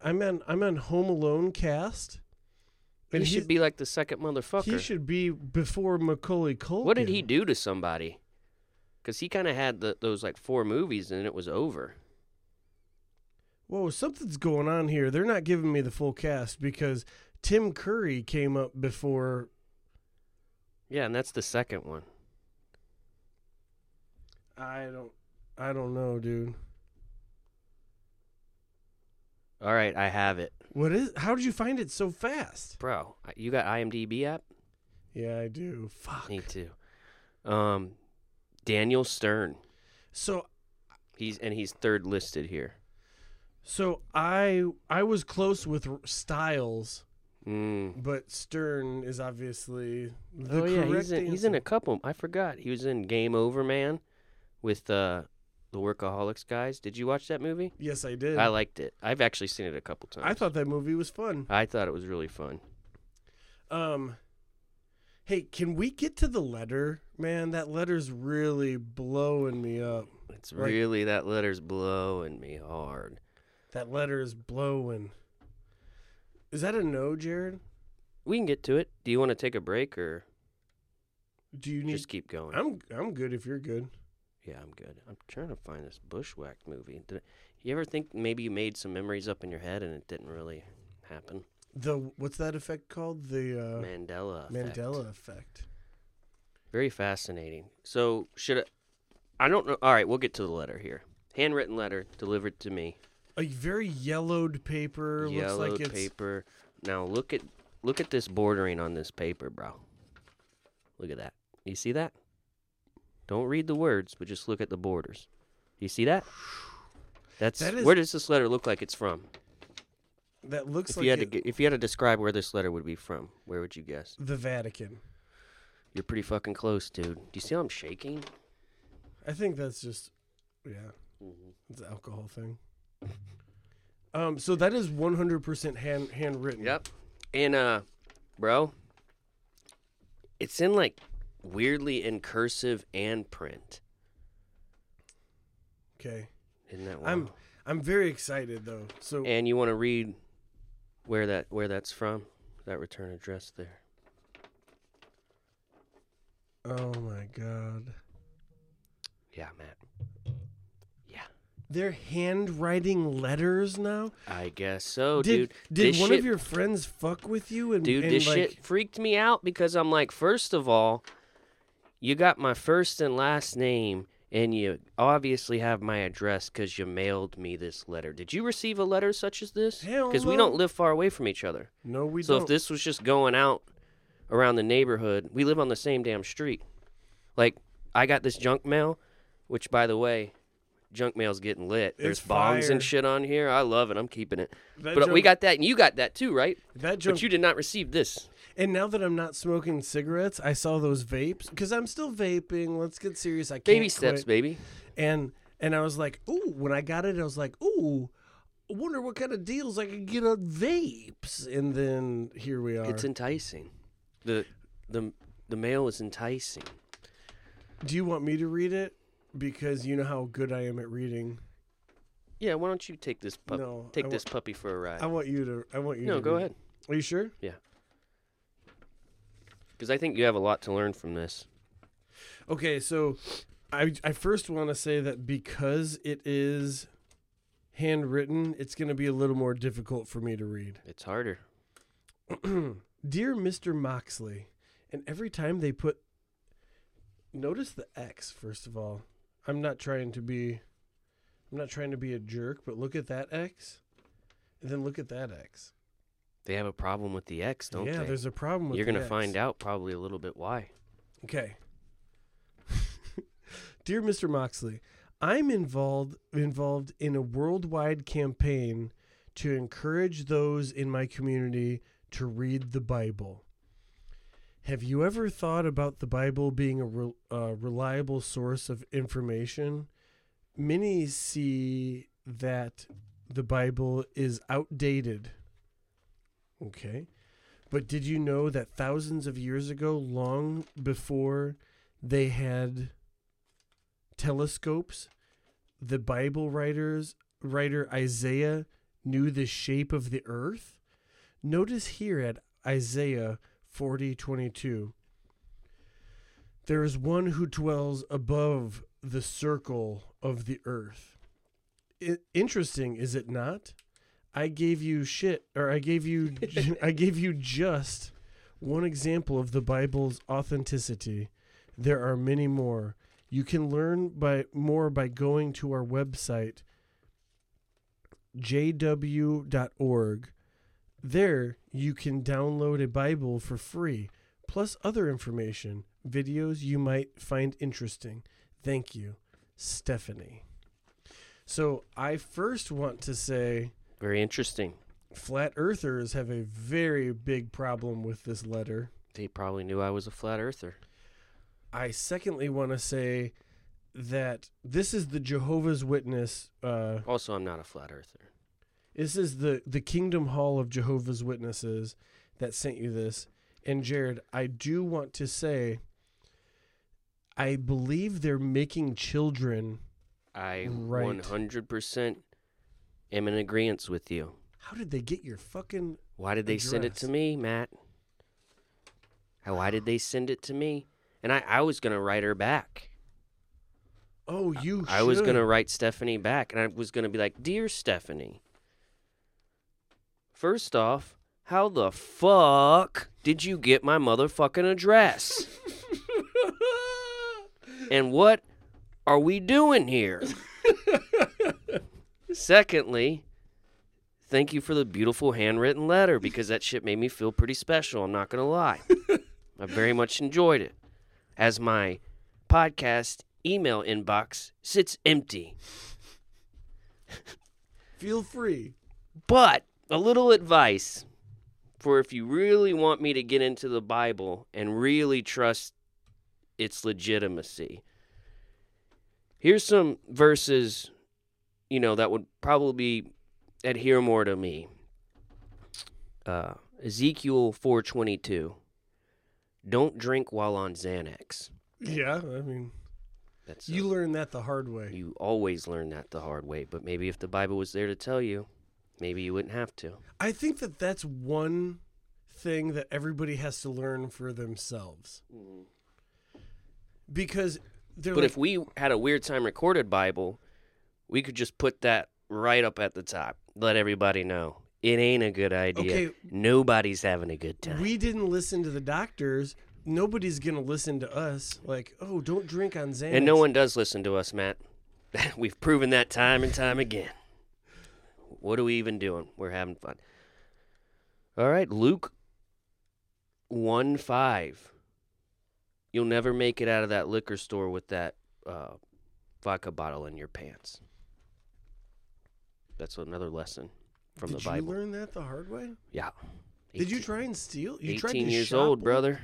I'm on Home Alone cast. And he should be like the second motherfucker. He should be before Macaulay Culkin. What did he do to somebody? Because he kind of had those like four movies and it was over. Whoa, something's going on here. They're not giving me the full cast because Tim Curry came up before. Yeah, and that's the second one. I don't know, dude. All right, I have it. What is? How did you find it so fast? Bro, you got IMDb app? Yeah, I do. Fuck. Me too. Daniel Stern. So he's third listed here. So I was close with Styles, But Stern is obviously the correct answer. He's in a couple. I forgot. He was in Game Over Man with the Workaholics guys. Did you watch that movie? Yes, I did. I liked it. I've actually seen it a couple times. I thought that movie was fun. I thought it was really fun. Hey, can we get to the letter? Man, that letter's really blowing me up. It's right? Really, that letter's blowing me hard. That letter is blowing. Is that a no, Jared? We can get to it. Do you want to take a break or do you need just keep going? I'm good if you're good. Yeah, I'm good. I'm trying to find this Bushwhacked movie. You ever think maybe you made some memories up in your head and it didn't really happen? What's that effect called? The Mandela effect. Mandela effect. Very fascinating. So should I don't know. All right, we'll get to the letter here. Handwritten letter delivered to me. A very yellowed paper. Yellowed looks like paper. Now look at this bordering on this paper, bro. Look at that. You see that? Don't read the words, but just look at the borders. You see that? Where does this letter look like it's from? That looks like if you had to describe where this letter would be from, where would you guess? The Vatican. You're pretty fucking close, dude. Do you see how I'm shaking? I think that's just, yeah, it's an alcohol thing. So that is 100% handwritten. Yep. And bro, it's in like weirdly in cursive and print. Okay. Isn't that wild? I'm very excited though. So and you want to read where that's from? That return address there. Oh my God. Yeah, Matt. They're handwriting letters now? I guess so, dude. Did one of your friends fuck with you? Dude, this shit freaked me out because I'm like, first of all, you got my first and last name, and you obviously have my address because you mailed me this letter. Did you receive a letter such as this? Hell no. Because we don't live far away from each other. No, we don't. So if this was just going out around the neighborhood, we live on the same damn street. Like, I got this junk mail, which, by the way... Junk mail's getting lit. There's bongs and shit on here. I love it. I'm keeping it. But we got that, and you got that too, right? But you did not receive this. And now that I'm not smoking cigarettes, I saw those vapes because I'm still vaping. Let's get serious. I can't baby steps, quit. Baby. And I was like, ooh. When I got it, I was like, ooh. I wonder what kind of deals I could get on vapes. And then here we are. It's enticing. The mail is enticing. Do you want me to read it? Because you know how good I am at reading. Yeah, why don't you take this puppy? No, take this puppy for a ride. I want you to. No, go ahead. Are you sure? Yeah. Because I think you have a lot to learn from this. Okay, so I first want to say that because it is handwritten, it's going to be a little more difficult for me to read. It's harder. Dear Mr. Moxley, and every time they put... Notice the X, first of all. I'm not trying to be a jerk, but look at that X, and then look at that X. They have a problem with the X, don't they? Yeah, there's a problem with the X. You're going to find out probably a little bit why. Okay. Dear Mr. Moxley, I'm involved in a worldwide campaign to encourage those in my community to read the Bible. Have you ever thought about the Bible being a reliable source of information? Many see that the Bible is outdated. Okay. But did you know that thousands of years ago, long before they had telescopes, the Bible writer Isaiah knew the shape of the earth? Notice here at Isaiah 40:22. There is one who dwells above the circle of the earth. Interesting, is it not? I gave you just one example of the Bible's authenticity. There are many more. You can learn more by going to our website, jw.org. There, you can download a Bible for free, plus other information, videos you might find interesting. Thank you, Stephanie. So I first want to say... Very interesting. flat earthers have a very big problem with this letter. They probably knew I was a flat earther. I secondly want to say that this is the Jehovah's Witness. Also, I'm not a flat earther. This is the Kingdom Hall of Jehovah's Witnesses that sent you this. And Jared, I do want to say, I believe they're making children. I 100% am in agreeance with you. How did they get your fucking Why did they address? Send it to me, Matt? Why did they send it to me? And I was going to write her back. Oh, you I was going to write Stephanie back, and I was going to be like, Dear Stephanie, first off, how the fuck did you get my motherfucking address? And what are we doing here? Secondly, thank you for the beautiful handwritten letter, because that shit made me feel pretty special. I'm not going to lie. I very much enjoyed it. As my podcast email inbox sits empty. Feel free. But a little advice for if you really want me to get into the Bible and really trust its legitimacy. Here's some verses, that would probably adhere more to me. Ezekiel 4:22. Don't drink while on Xanax. Yeah, that's you learn that the hard way. You always learn that the hard way, but maybe if the Bible was there to tell you, maybe you wouldn't have to. I think that that's one thing that everybody has to learn for themselves. Mm. Because they're But if we had a Weird Time Recorded Bible, we could just put that right up at the top. Let everybody know. It ain't a good idea. Okay. Nobody's having a good time. We didn't listen to the doctors. Nobody's going to listen to us. Like, oh, don't drink on Xanax. And no one does listen to us, Matt. We've proven that time and time again. What are we even doing? We're having fun. All right, Luke 1:5. You'll never make it out of that liquor store with that vodka bottle in your pants. That's another lesson. From Did the Bible. You learn that the hard way? Yeah. 18, did you try and steal? You 18 tried to years shop old, brother.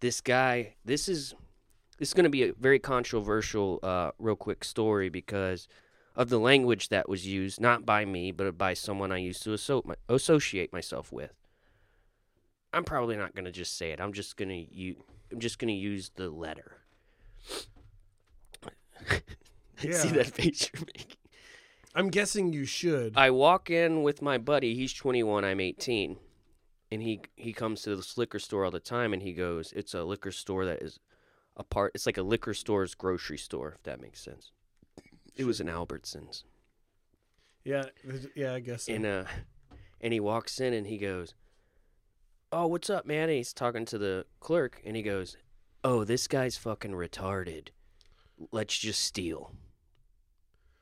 This guy, this is going to be a very controversial, real quick story because of the language that was used, not by me, but by someone I used to associate myself with. I'm probably not going to just say it. I'm just going to use the letter. Yeah. See that face you're making? I'm guessing you should. I walk in with my buddy. He's 21. I'm 18. And he comes to this liquor store all the time, and he goes, it's a liquor store that is a part. It's like a liquor store's grocery store, if that makes sense. It was an Albertsons. Yeah, I guess so. And he walks in, and he goes, oh, what's up, man? And he's talking to the clerk, and he goes, oh, this guy's fucking retarded. Let's just steal.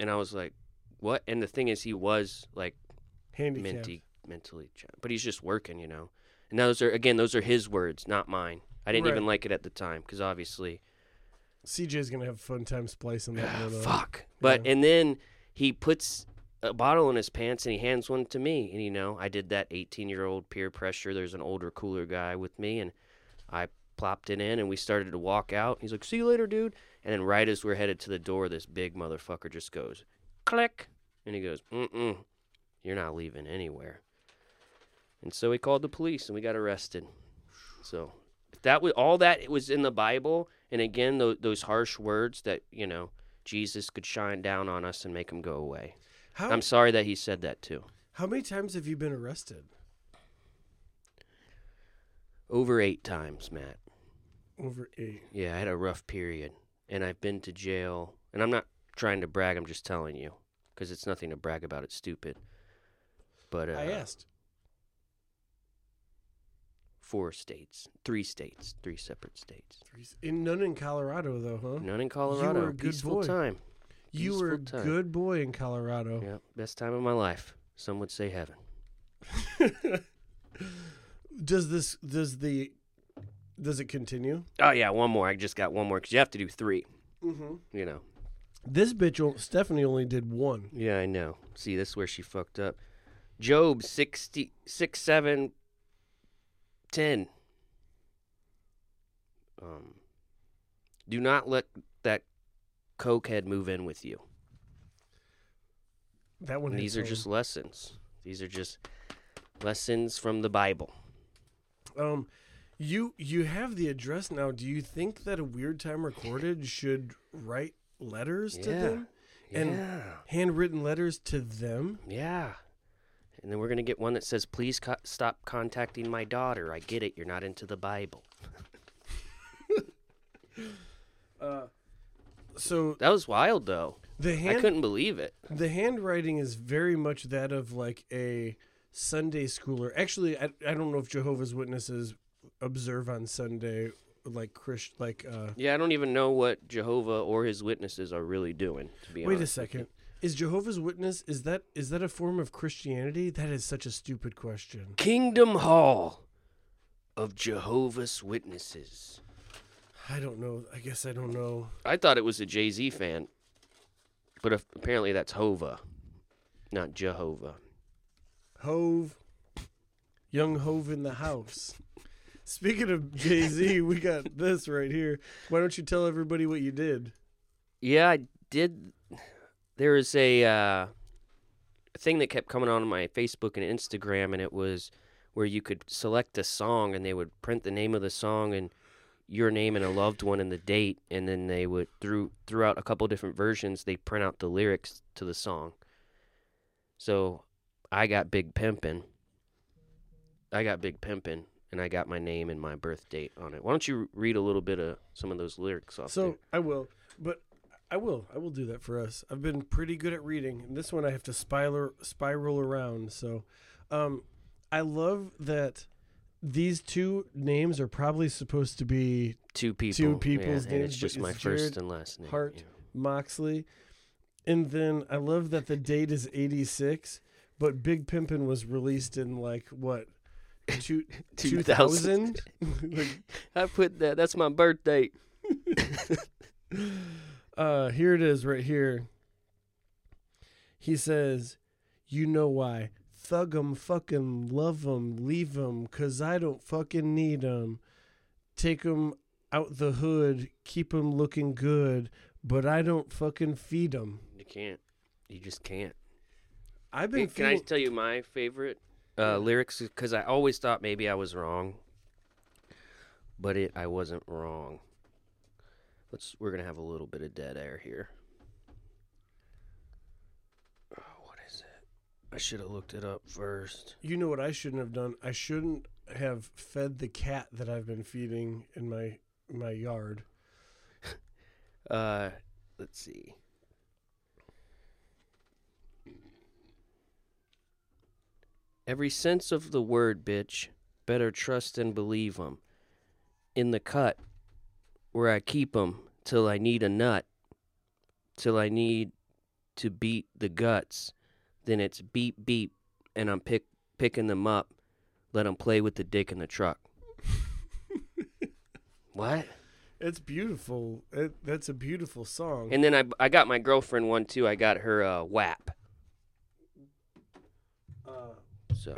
And I was like, what? And the thing is, he was like mentally challenged, but he's just working, And those are his words, not mine. I didn't even like it at the time because obviously, CJ's gonna have a fun time splicing that. Fuck. But and then he puts a bottle in his pants and he hands one to me, and I did that 18-year-old peer pressure. There's an older, cooler guy with me, and I plopped it in, and we started to walk out. He's like, "See you later, dude." And then right as we're headed to the door, this big motherfucker just goes, "Click." And he goes, you're not leaving anywhere. And so he called the police, and we got arrested. So if that was all that it was in the Bible, and again, those harsh words that, Jesus could shine down on us and make them go away. I'm sorry that he said that too. How many times have you been arrested? Over 8 times, Matt. Over 8? Yeah, I had a rough period, and I've been to jail, and I'm not trying to brag, I'm just telling you, because it's nothing to brag about. It's stupid. But I asked. 3 separate states. None in Colorado, though, huh? None in Colorado. You were a good Peaceful boy. Time. Peaceful you were a time. Good boy in Colorado. Yeah, best time of my life. Some would say heaven. Does it continue? Oh yeah, one more. I just got one more because you have to do 3. Mm-hmm. This bitch, Stephanie, only did 1. Yeah, I know. See, this is where she fucked up. Job 66:7-10. Do not let that cokehead move in with you. That one. These are just lessons. These are just lessons from the Bible. You have the address now. Do you think that A Weird Time Recorded should write letters to them? And handwritten letters to them? Yeah. And then we're going to get one that says, please stop contacting my daughter. I get it. You're not into the Bible. So that was wild, though. I couldn't believe it. The handwriting is very much that of like a Sunday schooler. Actually, I don't know if Jehovah's Witnesses observe on Sunday, like Christ, like. Yeah, I don't even know what Jehovah or his witnesses are really doing. To be honest. Wait a second, is Jehovah's Witness is that a form of Christianity? That is such a stupid question. Kingdom Hall of Jehovah's Witnesses. I don't know. I guess I don't know. I thought it was a Jay-Z fan, but apparently that's Hova, not Jehovah. Hove, young Hove in the house. Speaking of Jay-Z, we got this right here. Why don't you tell everybody what you did? Yeah, I did. There was a thing that kept coming on my Facebook and Instagram, and it was where you could select a song, and they would print the name of the song and your name and a loved one and the date, and then they would throughout a couple different versions they print out the lyrics to the song. So I got Big Pimpin'. And I got my name and my birth date on it. Why don't you read a little bit of some of those lyrics off there? I will do that for us. I've been pretty good at reading, and this one I have to spiral around. So I love that. These two names are probably supposed to be two people's names. And it's just my Jared first and last name. Hart, Moxley. And then I love that the date is 86, but Big Pimpin' was released in like what? 2000? Like, I put that. That's my birth date. Here it is right here. He says, you know why. Thug 'em, fucking love 'em, leave 'em, 'cause I don't fucking need 'em. Take 'em out the hood, keep 'em looking good, but I don't fucking feed 'em. You can't. You just can't. Can I tell you my favorite lyrics? 'Cause I always thought maybe I was wrong, but I wasn't wrong. We're gonna have a little bit of dead air here. I should have looked it up first. You know what I shouldn't have done? I shouldn't have fed the cat that I've been feeding in my yard. Let's see. Every sense of the word, bitch. Better trust and believe 'em. In the cut, where I keep 'em till I need a nut, till I need to beat the guts. Then it's beep, beep, and I'm picking them up. Let them play with the dick in the truck. What? It's beautiful. That's a beautiful song. And then I got my girlfriend one, too. I got her WAP.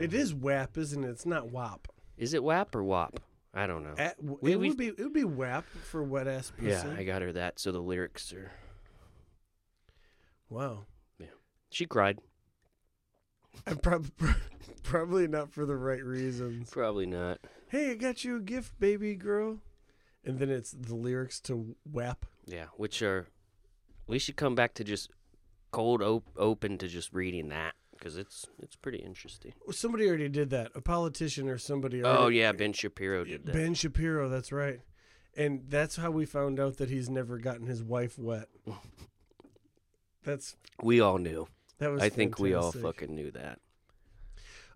It is WAP, isn't it? It's not WAP. Is it WAP or WAP? I don't know. It would be WAP for wet ass pussy. Yeah, I got her that, so the lyrics are... Wow. Yeah. She cried. Probably not for the right reasons. Probably not. Hey, I got you a gift, baby girl. And then it's the lyrics to WAP. Yeah, which are... We should come back to just cold open to just reading that, because it's pretty interesting. Well, somebody already did that. A politician or somebody already... Oh, yeah, Ben Shapiro did that. Ben Shapiro, that's right. And that's how we found out that he's never gotten his wife wet. We all knew. I think we all fucking knew that.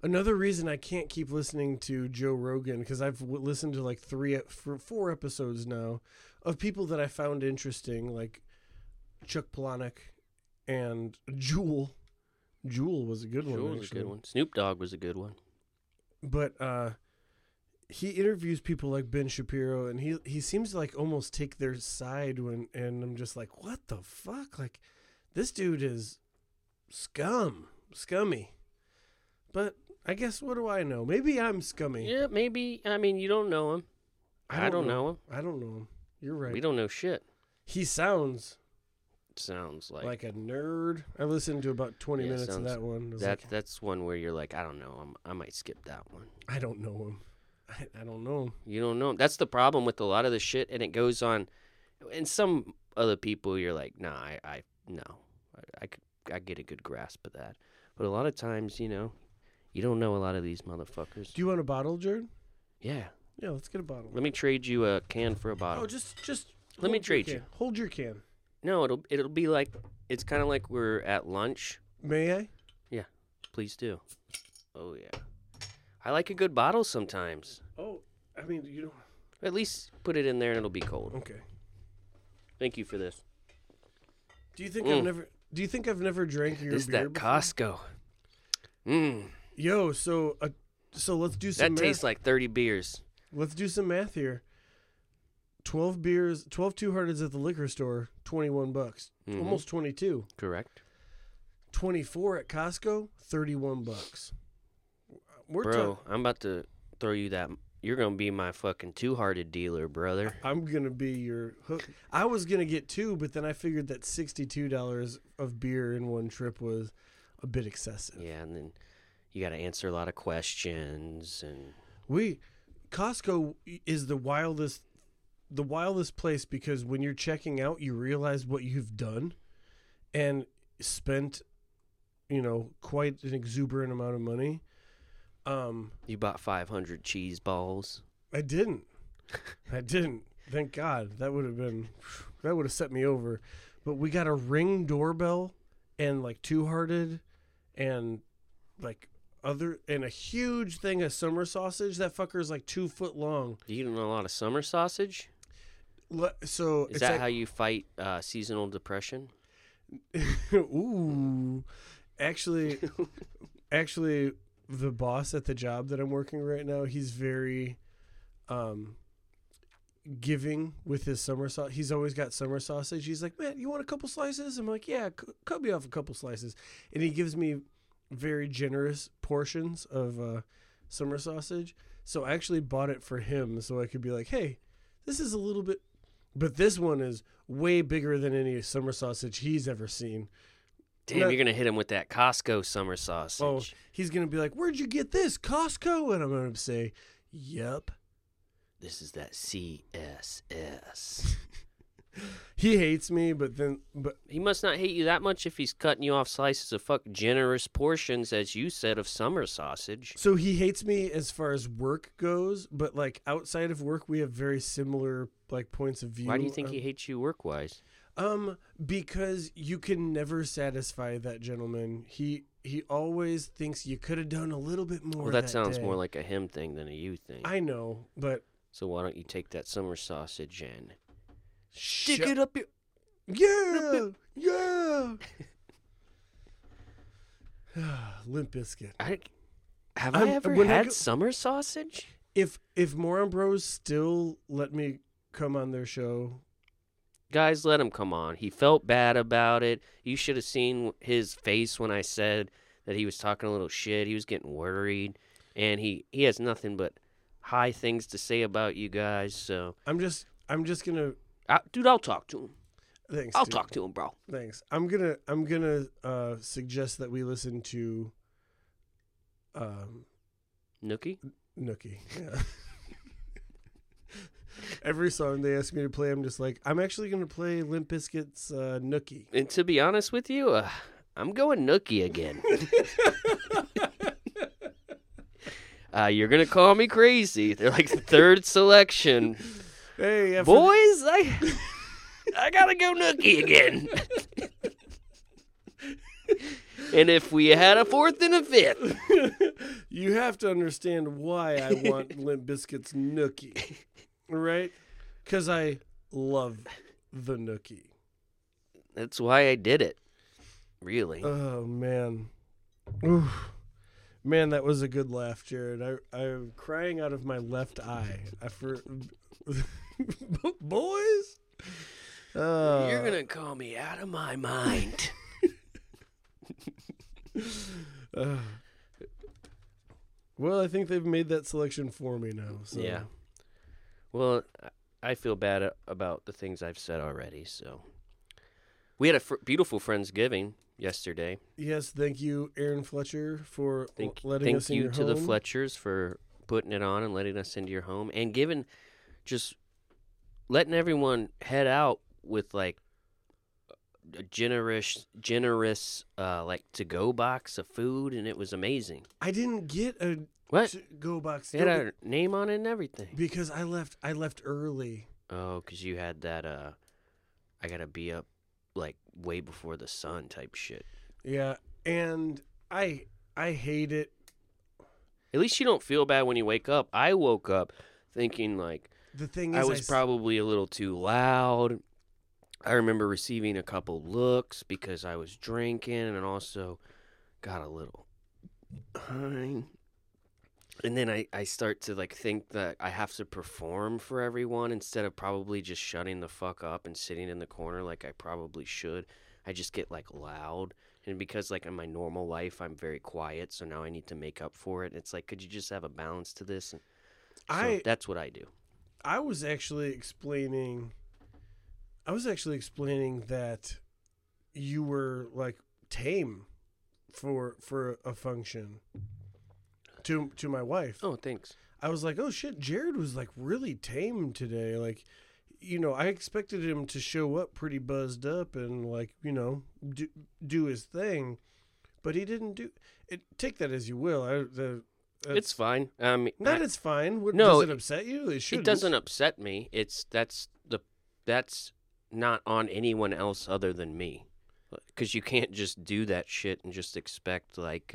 Another reason I can't keep listening to Joe Rogan, because I've listened to like four episodes now of people that I found interesting, like Chuck Palahniuk and Jewel. Jewel was a good one. Jewel was a good one. Snoop Dogg was a good one. But he interviews people like Ben Shapiro, and he seems to like almost take their side and I'm just like, what the fuck? Like, this dude is... scummy, But I guess what do I know? Maybe I'm scummy. Yeah, maybe. I mean, you don't know him. I don't know him. I don't know him. You're right. We don't know shit. He sounds like a nerd. I listened to about 20 minutes of that one. That's one where you're like, I don't know him. I might skip that one. I don't know him. I don't know him. You don't know him. That's the problem with a lot of the shit, and it goes on. And some other people, you're like, nah, I get a good grasp of that. But a lot of times, you know, you don't know a lot of these motherfuckers. Do you want a bottle, Jared? Yeah. Yeah, let's get a bottle. Let me trade you a can for a bottle. Oh, just. Let me trade you. Hold your can. No, it'll be like, it's kind of like we're at lunch. May I? Yeah, please do. Oh, yeah. I like a good bottle sometimes. Oh, I mean, you don't. At least put it in there and it'll be cold. Okay. Thank you for this. Do you think I've never drank your beer before? Costco. Mm. Yo, so let's do some math. That tastes like 30 beers. Let's do some math here. 12 beers, 12 Two-Hearteds at the liquor store, $21. Mm-hmm. Almost 22. Correct. 24 at Costco, $31. I'm about to throw you that. You're going to be my fucking Two-Hearted dealer, brother. I'm going to be your hook. I was going to get two, but then I figured that $62 of beer in one trip was a bit excessive. Yeah, and then you got to answer a lot of questions. And Costco is the wildest place, because when you're checking out, you realize what you've done and spent, you know, quite an exuberant amount of money. You bought 500 cheese balls. I didn't. Thank God. That would have set me over. But we got a Ring doorbell and like Two-Hearted and like other, and a huge thing of summer sausage. That fucker's like 2 foot long. You eating a lot of summer sausage? So is that like, how you fight seasonal depression? Ooh, actually, the boss at the job that I'm working right now, he's very giving with his summer sausage. He's always got summer sausage. He's like, man, you want a couple slices? I'm like, yeah, cut me off a couple slices, and he gives me very generous portions of summer sausage. So I actually bought it for him so I could be like, hey, this is a little bit, but this one is way bigger than any summer sausage he's ever seen. Damn, you're going to hit him with that Costco summer sausage. Oh, he's going to be like, where'd you get this, Costco? And I'm going to say, yep. This is that CSS. He hates me, but he must not hate you that much if he's cutting you off slices of fuck generous portions, as you said, of summer sausage. So he hates me as far as work goes, but like outside of work, we have very similar like points of view. Why do you think he hates you work-wise? Because you can never satisfy that gentleman. He always thinks you could have done a little bit more. Well, that sounds more like a him thing than a you thing. I know, but so why don't you take that summer sausage and stick it up your... Yeah! Yeah! Limp Bizkit. Have I ever had summer sausage? If Moron Bros still let me come on their show... Guys, let him come on. He felt bad about it. You should have seen his face when I said that he was talking a little shit. He was getting worried. And he has nothing but high things to say about you guys, so... I'm just gonna, dude. I'll talk to him. Thanks. I'll talk to him, bro. Thanks. I'm gonna suggest that we listen to. Nookie. Yeah. Every song they ask me to play, I'm just like, I'm actually gonna play Limp Bizkit's Nookie. And to be honest with you, I'm going Nookie again. You're gonna call me crazy. They're like the third selection. Hey, boys, I gotta go Nookie again. And if we had a fourth and a fifth, you have to understand why I want Limp Bizkit's Nookie, right? Because I love the Nookie. That's why I did it. Really? Oh man, oof. Man, that was a good laugh, Jared. I'm crying out of my left eye. Boys, you're gonna call me out of my mind. Well, I think they've made that selection for me now. So. Yeah. Well, I feel bad about the things I've said already, so. We had a beautiful Friendsgiving yesterday. Yes, thank you, Aaron Fletcher, for letting us in your home. Thank you to the Fletchers for putting it on and letting us into your home and giving, just letting everyone head out with, like, a generous, like, to-go box of food, and it was amazing. I didn't get a to-go box. It had our name on it and everything. Because I left early. Oh, because you had that, I gotta be up, like, way before the sun type shit. Yeah, and I hate it. At least you don't feel bad when you wake up. I woke up thinking, like, the thing is, I was probably a little too loud. I remember receiving a couple looks because I was drinking and also got a little high. And then I start to, like, think that I have to perform for everyone instead of probably just shutting the fuck up and sitting in the corner like I probably should. I just get, like, loud. And because, like, in my normal life, I'm very quiet, so now I need to make up for it. It's like, could you just have a balance to this? And so that's what I do. I was actually explaining that you were, like, tame for a function to my wife. Oh, thanks. I was like, oh shit, Jared was, like, really tame today. Like, you know, I expected him to show up pretty buzzed up and, like, you know, do his thing, but he didn't do it. Take that as you will. It's fine. It's fine. Does it upset you? It doesn't upset me. That's not on anyone else other than me, because you can't just do that shit and just expect, like,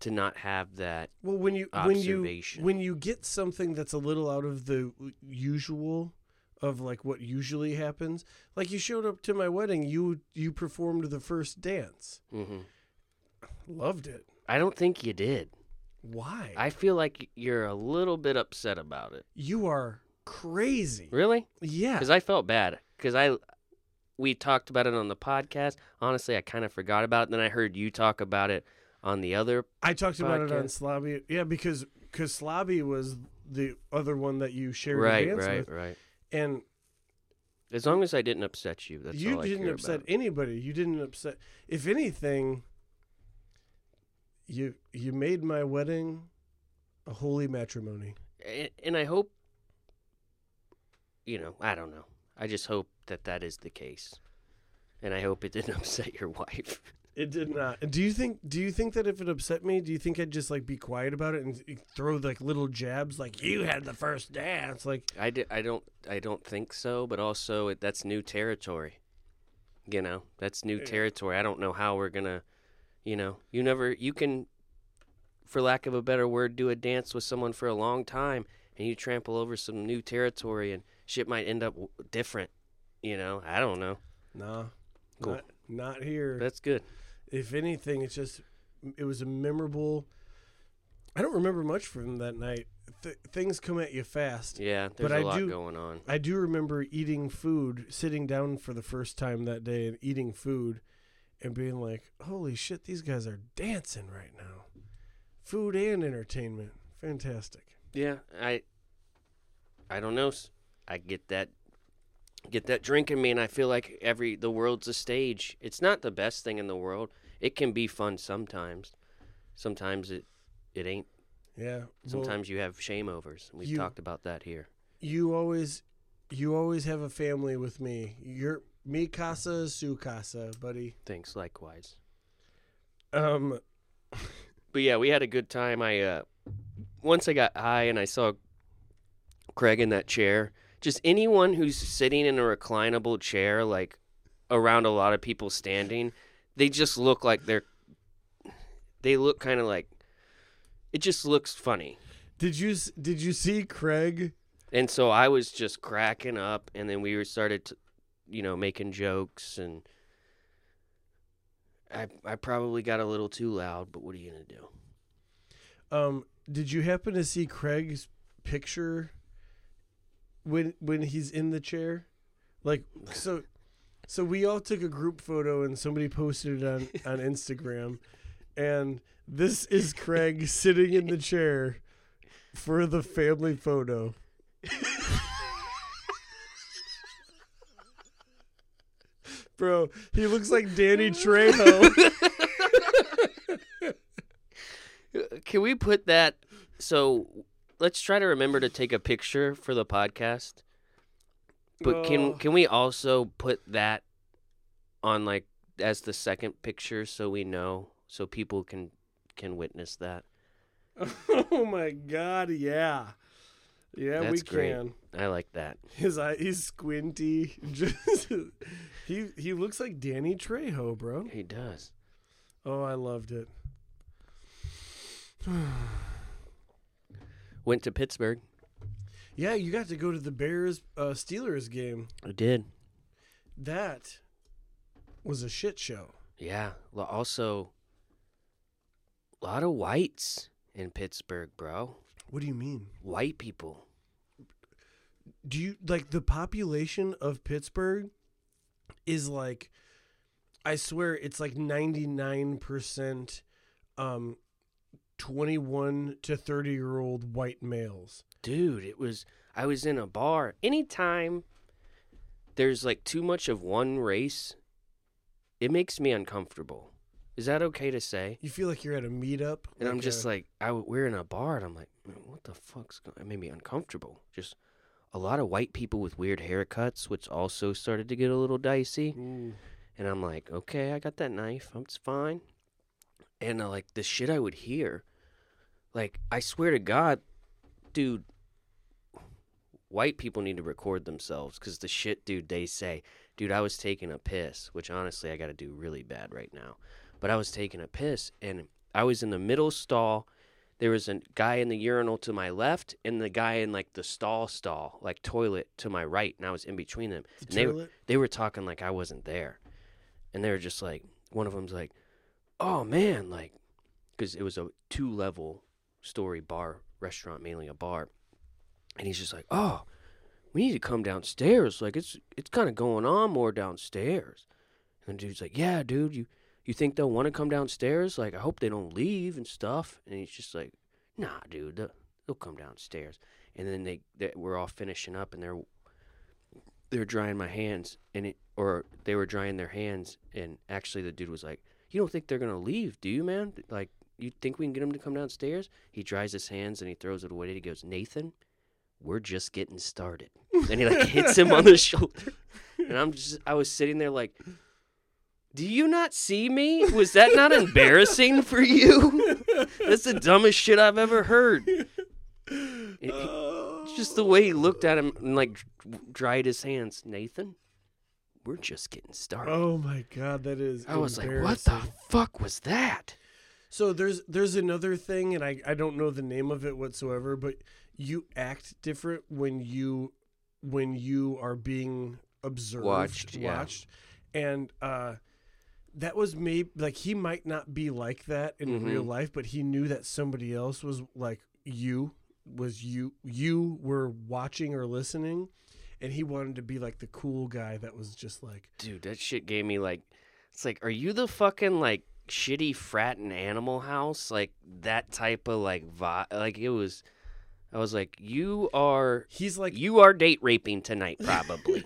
to not have that. Well, when you get something that's a little out of the usual of, like, what usually happens, like, you showed up to my wedding, you performed the first dance. Mm-hmm. Loved it. I don't think you did. Why? I feel like you're a little bit upset about it. You are crazy. Really? Yeah. Because I felt bad. Because we talked about it on the podcast. Honestly, I kind of forgot about it. Then I heard you talk about it on the other podcast. I talked about it on Slobby. Yeah, because Slobby was the other one that you shared the dance with. Right. And as long as I didn't upset you, that's all I care about. You didn't upset anybody. You didn't upset. If anything, you made my wedding a holy matrimony. And I hope, you know, I don't know. I just hope that is the case. And I hope it didn't upset your wife. It did not. Do you think that if it upset me, do you think I'd just, like, be quiet about it and throw, like, little jabs like, you had the first dance? Like, I don't think so, but also that's new territory. You know, that's new territory. I don't know how we're going to. You know, you can, for lack of a better word, do a dance with someone for a long time and you trample over some new territory and shit might end up different. You know, I don't know. No, cool. Not here. That's good. If anything, it's just, it was a memorable, I don't remember much from that night. Things come at you fast. Yeah, there's a lot going on. I do remember eating food, sitting down for the first time that day and eating food. And being like, holy shit, these guys are dancing right now. Food and entertainment. Fantastic. Yeah, I don't know. I get that drink in me, and I feel like the world's a stage. It's not the best thing in the world. It can be fun sometimes. Sometimes it ain't. Yeah. Sometimes you have shame overs. We've talked about that here. You always have a family with me. You're Mi casa is su casa, buddy. Thanks, likewise. But yeah, we had a good time. I once I got high and I saw Craig in that chair. Just anyone who's sitting in a reclinable chair, like, around a lot of people standing, they just look like they look kind of like, it just looks funny. Did you see Craig? And so I was just cracking up, and then we started to, you know, making jokes, and I probably got a little too loud, but what are you going to do? Did you happen to see Craig's picture when he's in the chair? Like, so we all took a group photo and somebody posted it on Instagram And this is Craig sitting in the chair for the family photo. Bro, he looks like Danny Trejo. Can we put that? So let's try to remember to take a picture for the podcast. But can we also put that on like as the second picture so we know, so people can witness that? Oh my God! Yeah, yeah, that's we great. Can. I like that. His eye, he's squinty. Just he looks like Danny Trejo, bro. He does. Oh, I loved it. Went to Pittsburgh. Yeah, you got to go to the Bears Steelers game. I did. That was a shit show. Yeah. Also, a lot of whites in Pittsburgh, bro. What do you mean? White people. Do you like the population of Pittsburgh is like, I swear it's like 99% 21 to 30-year-old white males. Dude, I was in a bar. Anytime there's like too much of one race, it makes me uncomfortable. Is that okay to say? You feel like you're at a meetup? And like I'm just we're in a bar, and I'm like, what the fuck's going on? It made me uncomfortable. Just a lot of white people with weird haircuts, which also started to get a little dicey. Mm. And I'm like, okay, I got that knife. It's fine. And like the shit I would hear, like I swear to God, dude, white people need to record themselves because the shit, dude, they say, dude, I was taking a piss, which honestly I got to do really bad right now. But I was taking a piss and I was in the middle stall. There was a guy in the urinal to my left and the guy in like the stall, like toilet to my right. And I was in between them. And they were talking like I wasn't there. And they were just like, one of them's like, oh, man, like, because it was a 2-level story bar, restaurant, mainly a bar. And he's just like, oh, we need to come downstairs. Like, it's kind of going on more downstairs. And the dude's like, yeah, dude, you think they'll want to come downstairs? Like, I hope they don't leave and stuff. And he's just like, nah, dude, they'll come downstairs. And then they we're all finishing up, and they're drying my hands. Or they were drying their hands, and actually the dude was like, you don't think they're going to leave, do you, man? Like, you think we can get them to come downstairs? He dries his hands, and he throws it away. He goes, Nathan, we're just getting started. And he, like, hits him on the shoulder. And I was sitting there like, do you not see me? Was that not embarrassing for you? That's the dumbest shit I've ever heard. It's just the way he looked at him and, like, dried his hands. Nathan? We're just getting started. Oh my God, that is I was like, what the fuck was that? So there's another thing, and I don't know the name of it whatsoever, but you act different when you are being observed, watched. And that was maybe like he might not be like that in real life, but he knew that somebody else was like you were watching or listening. And he wanted to be, like, the cool guy that was just, like... Dude, that shit gave me, like... It's like, are you the fucking, like, shitty frat in Animal House? Like, that type of, like, vibe. Like, it was... I was like, you are... He's like... You are date raping tonight, probably.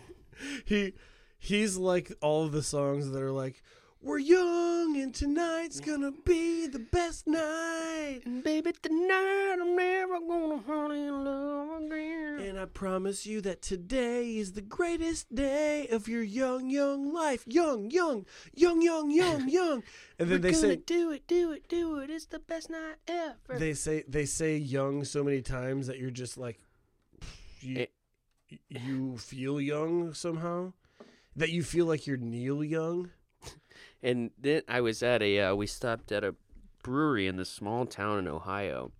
He's like all of the songs that are like, we're young and tonight's gonna be the best night. And baby, tonight I'm never gonna fall in love again. And I promise you that today is the greatest day of your young, young life. Young, young, young, young, young, young. And then they say, do it, do it, do it. It's the best night ever. They say young so many times that you're just like, you feel young somehow? That you feel like you're Neil Young? And then I was at we stopped at a brewery in this small town in Ohio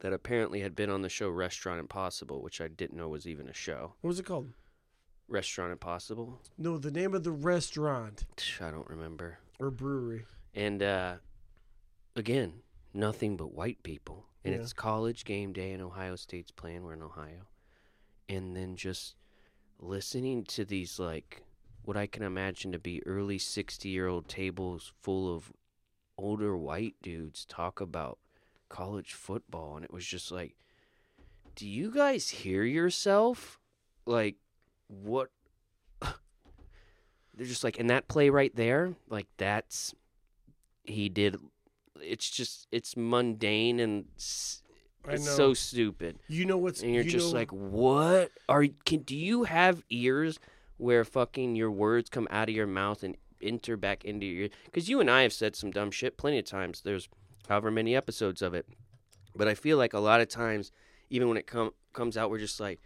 that apparently had been on the show Restaurant Impossible, which I didn't know was even a show. What was it called? Restaurant Impossible? No, the name of the restaurant. I don't remember. Or brewery. And again, nothing but white people. And it's college game day and Ohio State's playing. We're in Ohio. And then just listening to these like... what I can imagine to be early 60-year-old tables full of older white dudes talk about college football, and it was just like, do you guys hear yourself? Like, what? They're just like, and that play right there, like, that's, he did, it's just, it's mundane and it's so stupid. You know what's, and you're you just know, like, what are, can, do you have ears where fucking your words come out of your mouth and enter back into your, because you and I have said some dumb shit plenty of times. There's however many episodes of it. But I feel like a lot of times, even when it comes out, we're just like,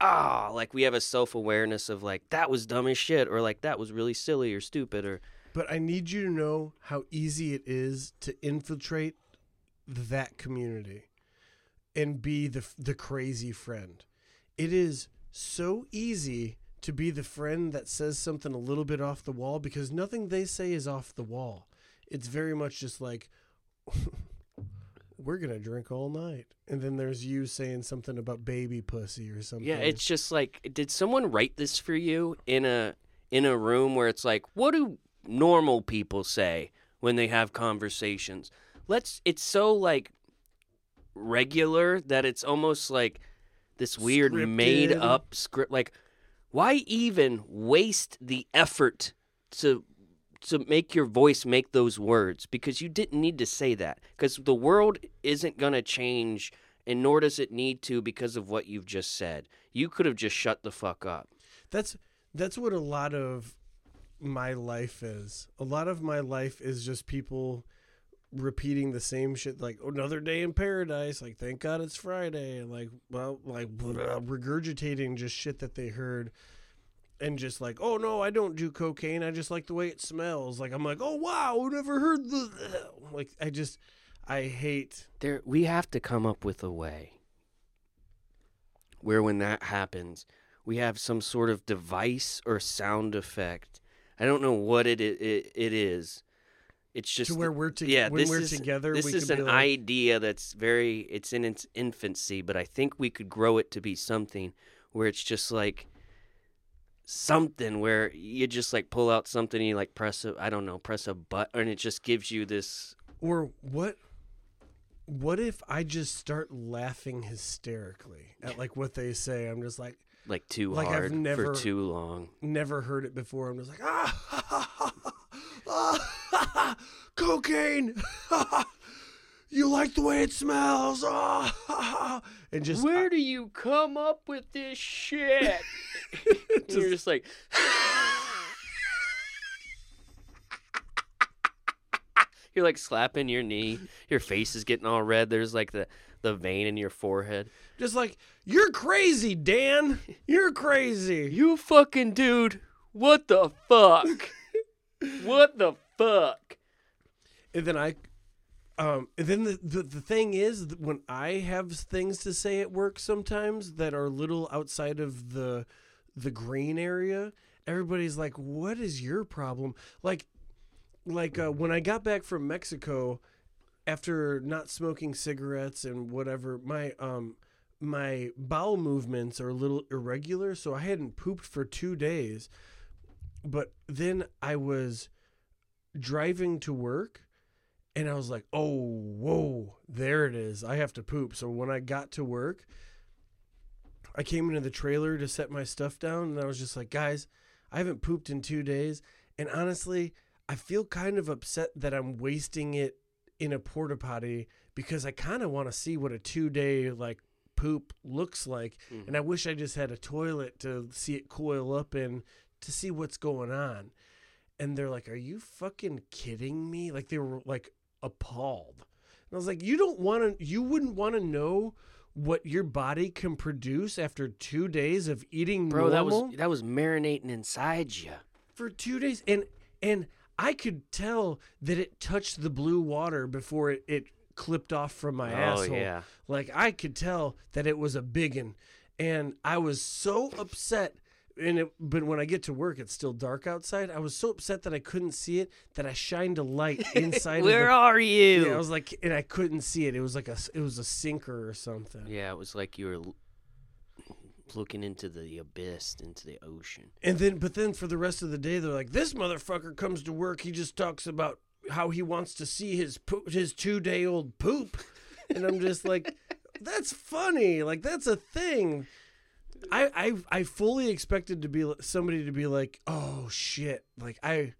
ah, oh, like we have a self-awareness of like, that was dumb as shit, or like that was really silly or stupid. Or. But I need you to know how easy it is to infiltrate that community and be the crazy friend. It is so easy to be the friend that says something a little bit off the wall, because nothing they say is off the wall. It's very much just like, we're going to drink all night. And then there's you saying something about baby pussy or something. Yeah, it's just like, did someone write this for you in a room where it's like, what do normal people say when they have conversations? It's so like regular that it's almost like this weird scripted, made up script. Like, why even waste the effort to make your voice make those words, because you didn't need to say that, because the world isn't going to change, and nor does it need to, because of what you've just said. You could have just shut the fuck up. That's what a lot of my life is. A lot of my life is just people repeating the same shit, like, oh, another day in paradise, like, thank God it's Friday, and like, well, like, regurgitating just shit that they heard. And just like, oh, no, I don't do cocaine. I just like the way it smells. Like, I'm like, oh, wow, I've never heard the... Like, I hate... There, we have to come up with a way where when that happens, we have some sort of device or sound effect. I don't know what it is. It's just... To where we're together. Yeah, when we're together, we can be like... This is an idea that's very... It's in its infancy, but I think we could grow it to be something where it's just like... something where you just like pull out something and you like press a button and it just gives you this. Or what if I just start laughing hysterically at like what they say? I'm just like too like hard, I've never, for too long, never heard it before. I'm just like, ah, ha, ha, ha, ah, ha, ha, cocaine, ha, ha. You like the way it smells, oh, and just. Where do you come up with this shit? Just, you're just like, you're like slapping your knee. Your face is getting all red. There's like the vein in your forehead. Just like, you're crazy, Dan. You're crazy. You fucking dude. What the fuck? What the fuck? And then I. Then the thing is, when I have things to say at work sometimes that are a little outside of the green area, everybody's like, what is your problem? Like, when I got back from Mexico after not smoking cigarettes and whatever, my bowel movements are a little irregular. So I hadn't pooped for 2 days, but then I was driving to work. And I was like, oh, whoa, there it is. I have to poop. So when I got to work, I came into the trailer to set my stuff down. And I was just like, guys, I haven't pooped in 2 days. And honestly, I feel kind of upset that I'm wasting it in a porta potty, because I kind of want to see what a 2-day like poop looks like. Mm-hmm. And I wish I just had a toilet to see it coil up in to see what's going on. And they're like, are you fucking kidding me? Like, they were like appalled. And I was like, you wouldn't want to know what your body can produce after 2 days of eating normal? Bro, that was marinating inside you. For 2 days. And I could tell that it touched the blue water before it clipped off from my asshole. Yeah. Like, I could tell that it was a biggin. And I was so upset. But when I get to work, it's still dark outside. I was so upset that I couldn't see it that I shined a light inside. Where are you? Yeah, I was like, and I couldn't see it. It was like it was a sinker or something. Yeah, it was like you were looking into the abyss, into the ocean. And then, but then for the rest of the day, they're like, this motherfucker comes to work. He just talks about how he wants to see his poop, his 2-day-old poop. And I'm just like, that's funny. Like, that's a thing. I fully expected to be somebody to be like, oh shit. Like I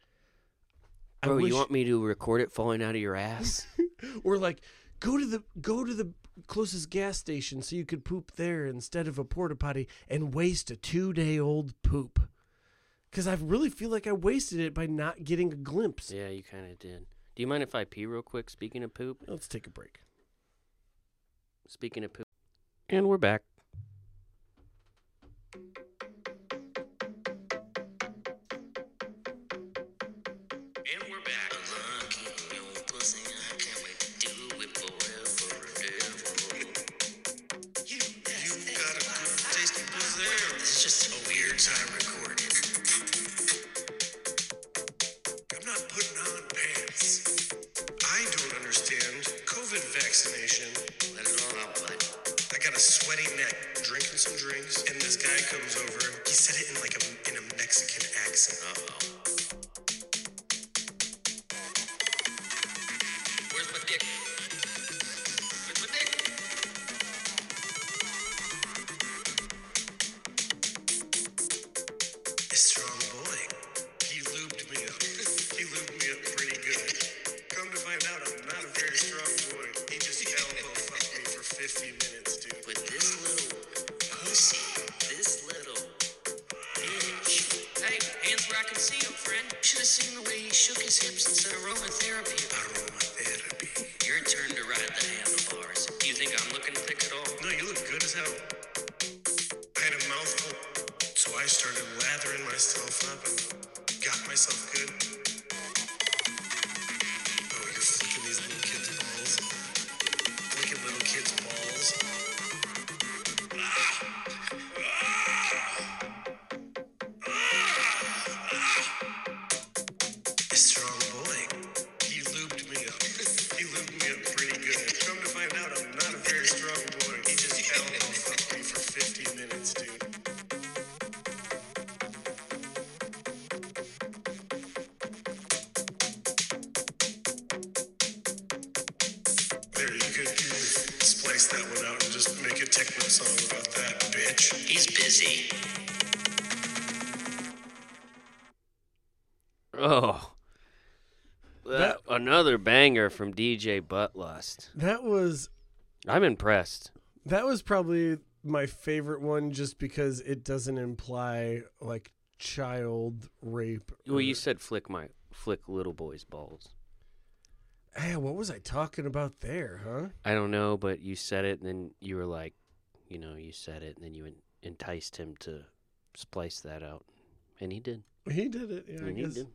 Bro, wish... you want me to record it falling out of your ass? Or like, go to the closest gas station so you could poop there instead of a porta potty and waste a 2-day-old poop. Because I really feel like I wasted it by not getting a glimpse. Yeah, you kind of did. Do you mind if I pee real quick, speaking of poop? Let's take a break. Speaking of poop. And we're back. Another banger from DJ Buttlust. I'm impressed. That was probably my favorite one just because it doesn't imply like child rape. Well, you said flick little boys' balls. Hey, what was I talking about there, huh? I don't know, but you said it and then you were like, you know, you said it and then you enticed him to splice that out. And he did. He did it, yeah. And I guess. He did.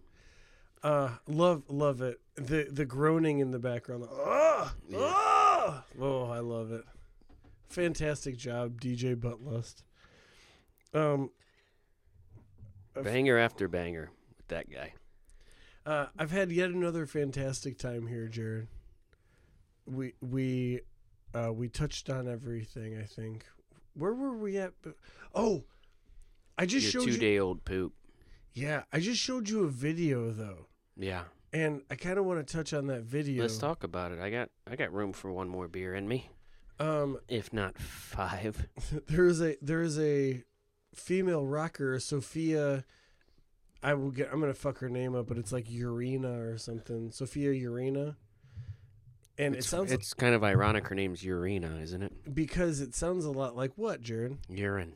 Love it. The groaning in the background. Oh, I love it. Fantastic job, DJ Buttlust. Banger after banger with that guy. I've had yet another fantastic time here, Jared. We touched on everything, I think. Where were we at? Oh, I just showed you. Your 2-day-old poop. Yeah, I just showed you a video though. Yeah. And I kind of want to touch on that video. Let's talk about it. I got room for one more beer in me. If not 5. There is a female rocker, Sophia. I'm going to fuck her name up, but it's like Urena or something. Sophia Urena. And it sounds kind of ironic her name's Urena, isn't it? Because it sounds a lot like what, Jared? Urine.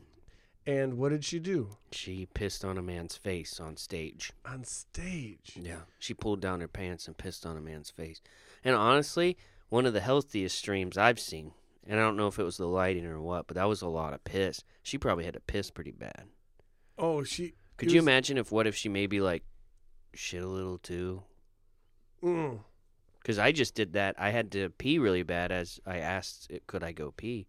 And what did she do? She pissed on a man's face on stage. On stage? Yeah. She pulled down her pants and pissed on a man's face. And honestly, one of the healthiest streams I've seen. And I don't know if it was the lighting or what, but that was a lot of piss. She probably had to piss pretty bad. Oh, she... Could you imagine if she maybe, like, shit a little too? Mm. Because I just did that. I had to pee really bad as I asked, could I go pee?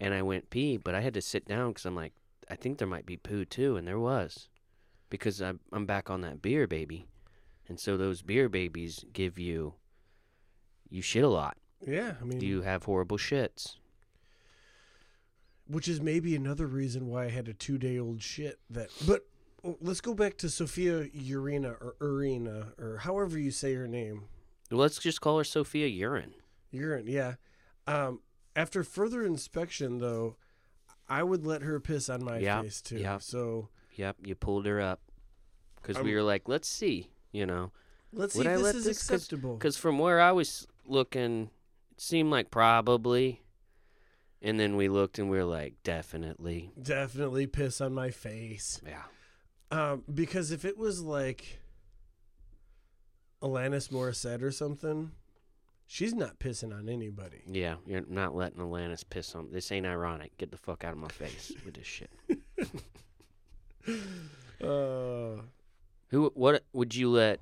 And I went pee, but I had to sit down because I'm like, I think there might be poo too, and there was, because I'm back on that beer baby, and so those beer babies give you shit a lot. Yeah, I mean, do you have horrible shits? Which is maybe another reason why I had a 2-day-old shit. That, but let's go back to Sophia Urena, or however you say her name. Let's just call her Sophia Urine. Urine, yeah. After further inspection, though, I would let her piss on my face, too. Yep. So, yep, you pulled her up. Because we were like, let's see, you know. Let's see if this is acceptable. Because from where I was looking, it seemed like probably. And then we looked and we were like, definitely. Definitely piss on my face. Yeah. Because if it was like Alanis Morissette or something, she's not pissing on anybody. Yeah, you're not letting Alanis piss on. This ain't ironic. Get the fuck out of my face with this shit. Who? What would you let?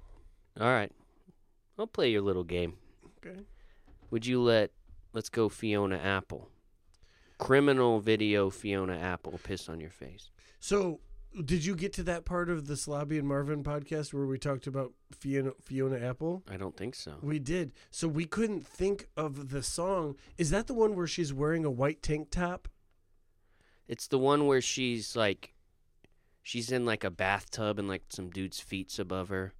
All right, I'll play your little game. Okay. Would you let? Let's go, Fiona Apple. Criminal video, Fiona Apple piss on your face. So, did you get to that part of the Slobby and Marvin podcast where we talked about Fiona Apple? I don't think so. We did. So we couldn't think of the song. Is that the one where she's wearing a white tank top? It's the one where she's like, she's in like a bathtub and like some dude's feet's above her.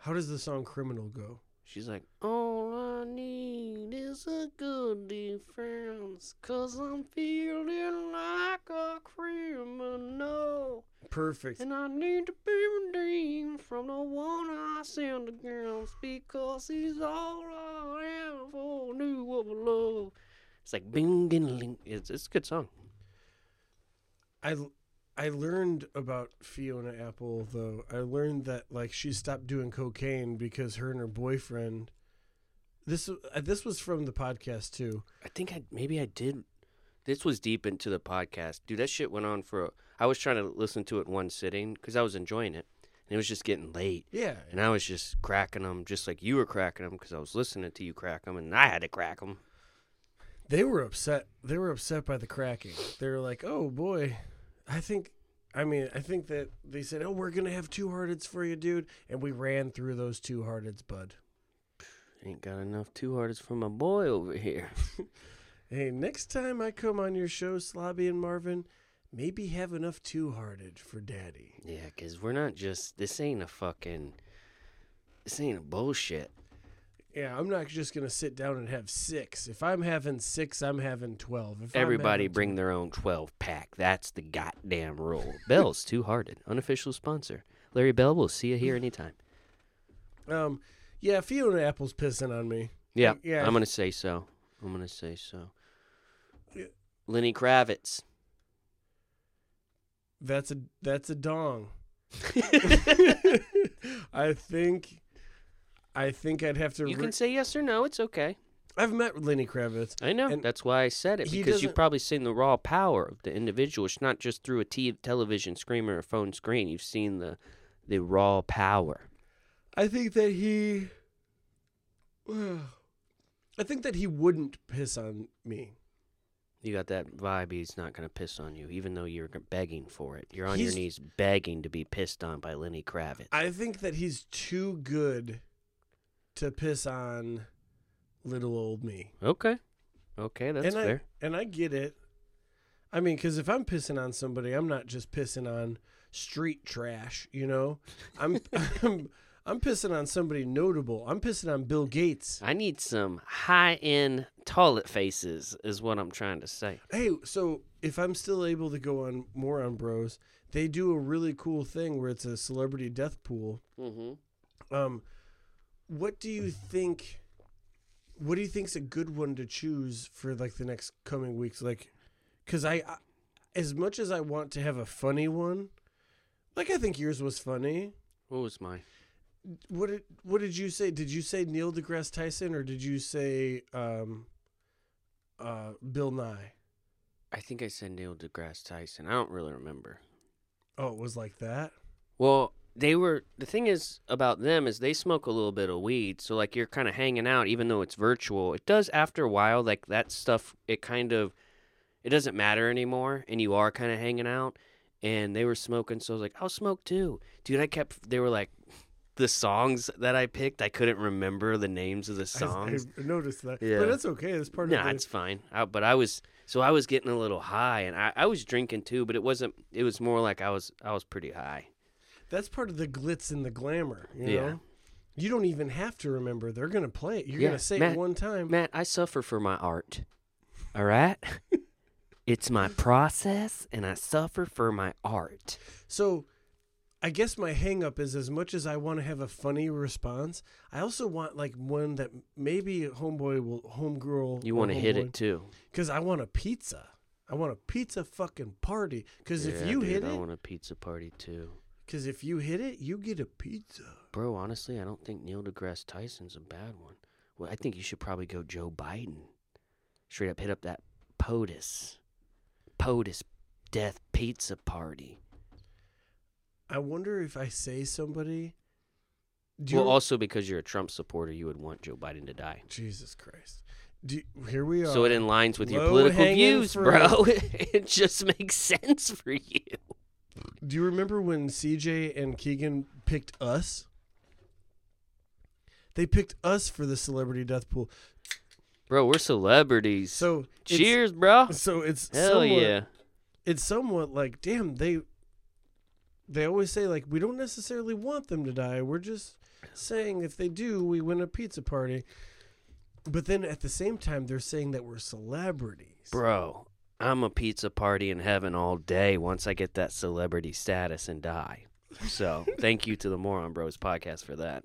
How does the song Criminal go? She's like, all I need is a good defense, cause I'm feeling like a criminal. Perfect. And I need to be redeemed from the one I sinned against, because he's all I ever knew of love. It's like bing and ling. It's a good song. I learned about Fiona Apple, though. I learned that, like, she stopped doing cocaine because her and her boyfriend... This was from the podcast, too. I think maybe I did... This was deep into the podcast. Dude, that shit went on for... I was trying to listen to it one sitting because I was enjoying it. And it was just getting late. Yeah. And I was just cracking them just like you were cracking them because I was listening to you crack them, and I had to crack them. They were upset. They were upset by the cracking. They were like, oh, boy... I think that they said, oh, we're going to have Two-Hearteds for you, dude. And we ran through those Two-Hearteds, bud. Ain't got enough Two-Hearteds for my boy over here. Hey, next time I come on your show, Slobby and Marvin, maybe have enough Two-Hearted for daddy. Yeah, because we're not just, this ain't a bullshit. Yeah, I'm not just going to sit down and have 6. If I'm having 6, I'm having 12. Everybody bring their own 12-pack. That's the goddamn rule. Bell's Two-Hearted, unofficial sponsor. Larry Bell, we'll see you here anytime. Yeah, Fiona Apple's pissing on me. Yeah, yeah. I'm going to say so. Yeah. Lenny Kravitz. That's a dong. I think I'd have to... You can say yes or no. It's okay. I've met Lenny Kravitz. I know. That's why I said it, because you've probably seen the raw power of the individual. It's not just through a television screen or a phone screen. You've seen the raw power. I think that he wouldn't piss on me. You got that vibe he's not going to piss on you, even though you're begging for it. You're on your knees begging to be pissed on by Lenny Kravitz. I think that he's too good... to piss on little old me. Okay, that's fair. And I get it. I mean, because if I'm pissing on somebody, I'm not just pissing on street trash, you know? I'm pissing on somebody notable. I'm pissing on Bill Gates. I need some high-end toilet faces is what I'm trying to say. Hey, so if I'm still able to go on Moron Bros, they do a really cool thing where it's a celebrity death pool. Mm-hmm. What do you think? What do you think's a good one to choose for like the next coming weeks? Like, because I, as much as I want to have a funny one, like I think yours was funny. What was mine? What did you say? Did you say Neil deGrasse Tyson or did you say Bill Nye? I think I said Neil deGrasse Tyson. I don't really remember. Oh, it was like that? Well. The thing is about them is they smoke a little bit of weed, so like you're kind of hanging out even though it's virtual. It does after a while, like that stuff, it doesn't matter anymore, and you are kind of hanging out. And they were smoking, so I was like, I'll smoke too, dude. They were like, the songs that I picked, I couldn't remember the names of the songs. I noticed that. Yeah. But that's okay. That's part of it. No, it's fine. I was getting a little high, and I was drinking too, but it was more like I was pretty high. That's part of the glitz and the glamour, you know? You don't even have to remember. They're going to play it. You're going to say it one time. Matt, I suffer for my art, all right? It's my process, and I suffer for my art. So I guess my hang-up is, as much as I want to have a funny response, I also want like one that maybe homegirl. You want to hit it too. Because I want a pizza. I want a pizza fucking party. Because if you hit it. I want a pizza party too. Because if you hit it, you get a pizza. Bro, honestly, I don't think Neil deGrasse Tyson's a bad one. Well, I think you should probably go Joe Biden. Straight up, hit up that POTUS. POTUS Death Pizza Party. I wonder if I say somebody. Also because you're a Trump supporter, you would want Joe Biden to die. Jesus Christ. Here we are. So it aligns with your political views, bro. It just makes sense for you. Do you remember when CJ and Keegan picked us? They picked us for the celebrity death pool. Bro, we're celebrities. So cheers, bro. So it's It's somewhat like, damn, they always say, like, we don't necessarily want them to die. We're just saying if they do, we win a pizza party. But then at the same time, they're saying that we're celebrities. Bro, I'm a pizza party in heaven all day once I get that celebrity status and die. So thank you to the Moron Bros podcast for that.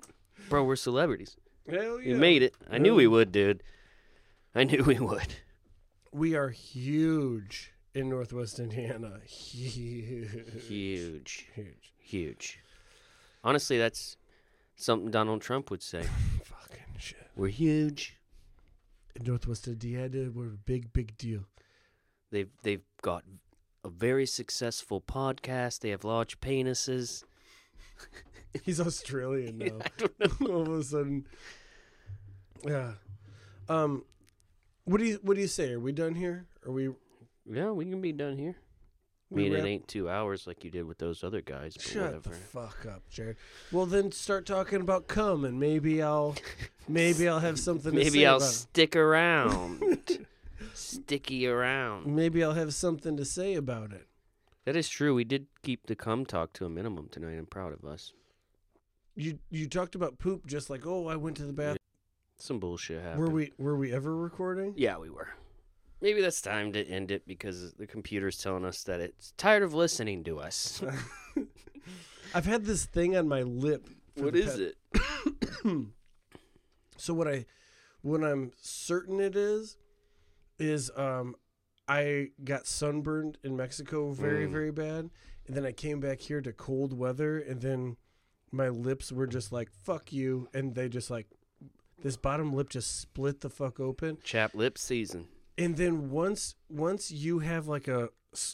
Bro, we're celebrities. Hell yeah. We made it. I knew we would, dude. I knew we would. We are huge in Northwest Indiana. Huge. Honestly, that's something Donald Trump would say. Fucking shit. We're huge. In Northwest Indiana, we're a big, big deal. They've got a very successful podcast. They have large penises. He's Australian now. I don't know. All of a sudden, yeah. What do you say? Are we done here? Are we? Yeah, we can be done here. It ain't 2 hours like you did with those other guys. But Shut the fuck up, Jared. Well, then start talking about cum, and maybe I'll have something. Maybe to say I'll about stick it. Around. Sticky around. Maybe I'll have something to say about it. That is true. We did keep the cum talk to a minimum tonight. I'm proud of us. You talked about poop, just like, oh, I went to the bathroom. Some bullshit happened. Were we ever recording? Yeah, we were. Maybe that's time to end it because the computer's telling us that it's tired of listening to us. I've had this thing on my lip. What is it? So what I'm certain it is I got sunburned in Mexico very, very bad. And then I came back here to cold weather, and then my lips were just like, fuck you. And they just like, this bottom lip just split the fuck open. Chap lip season. And then once you have like a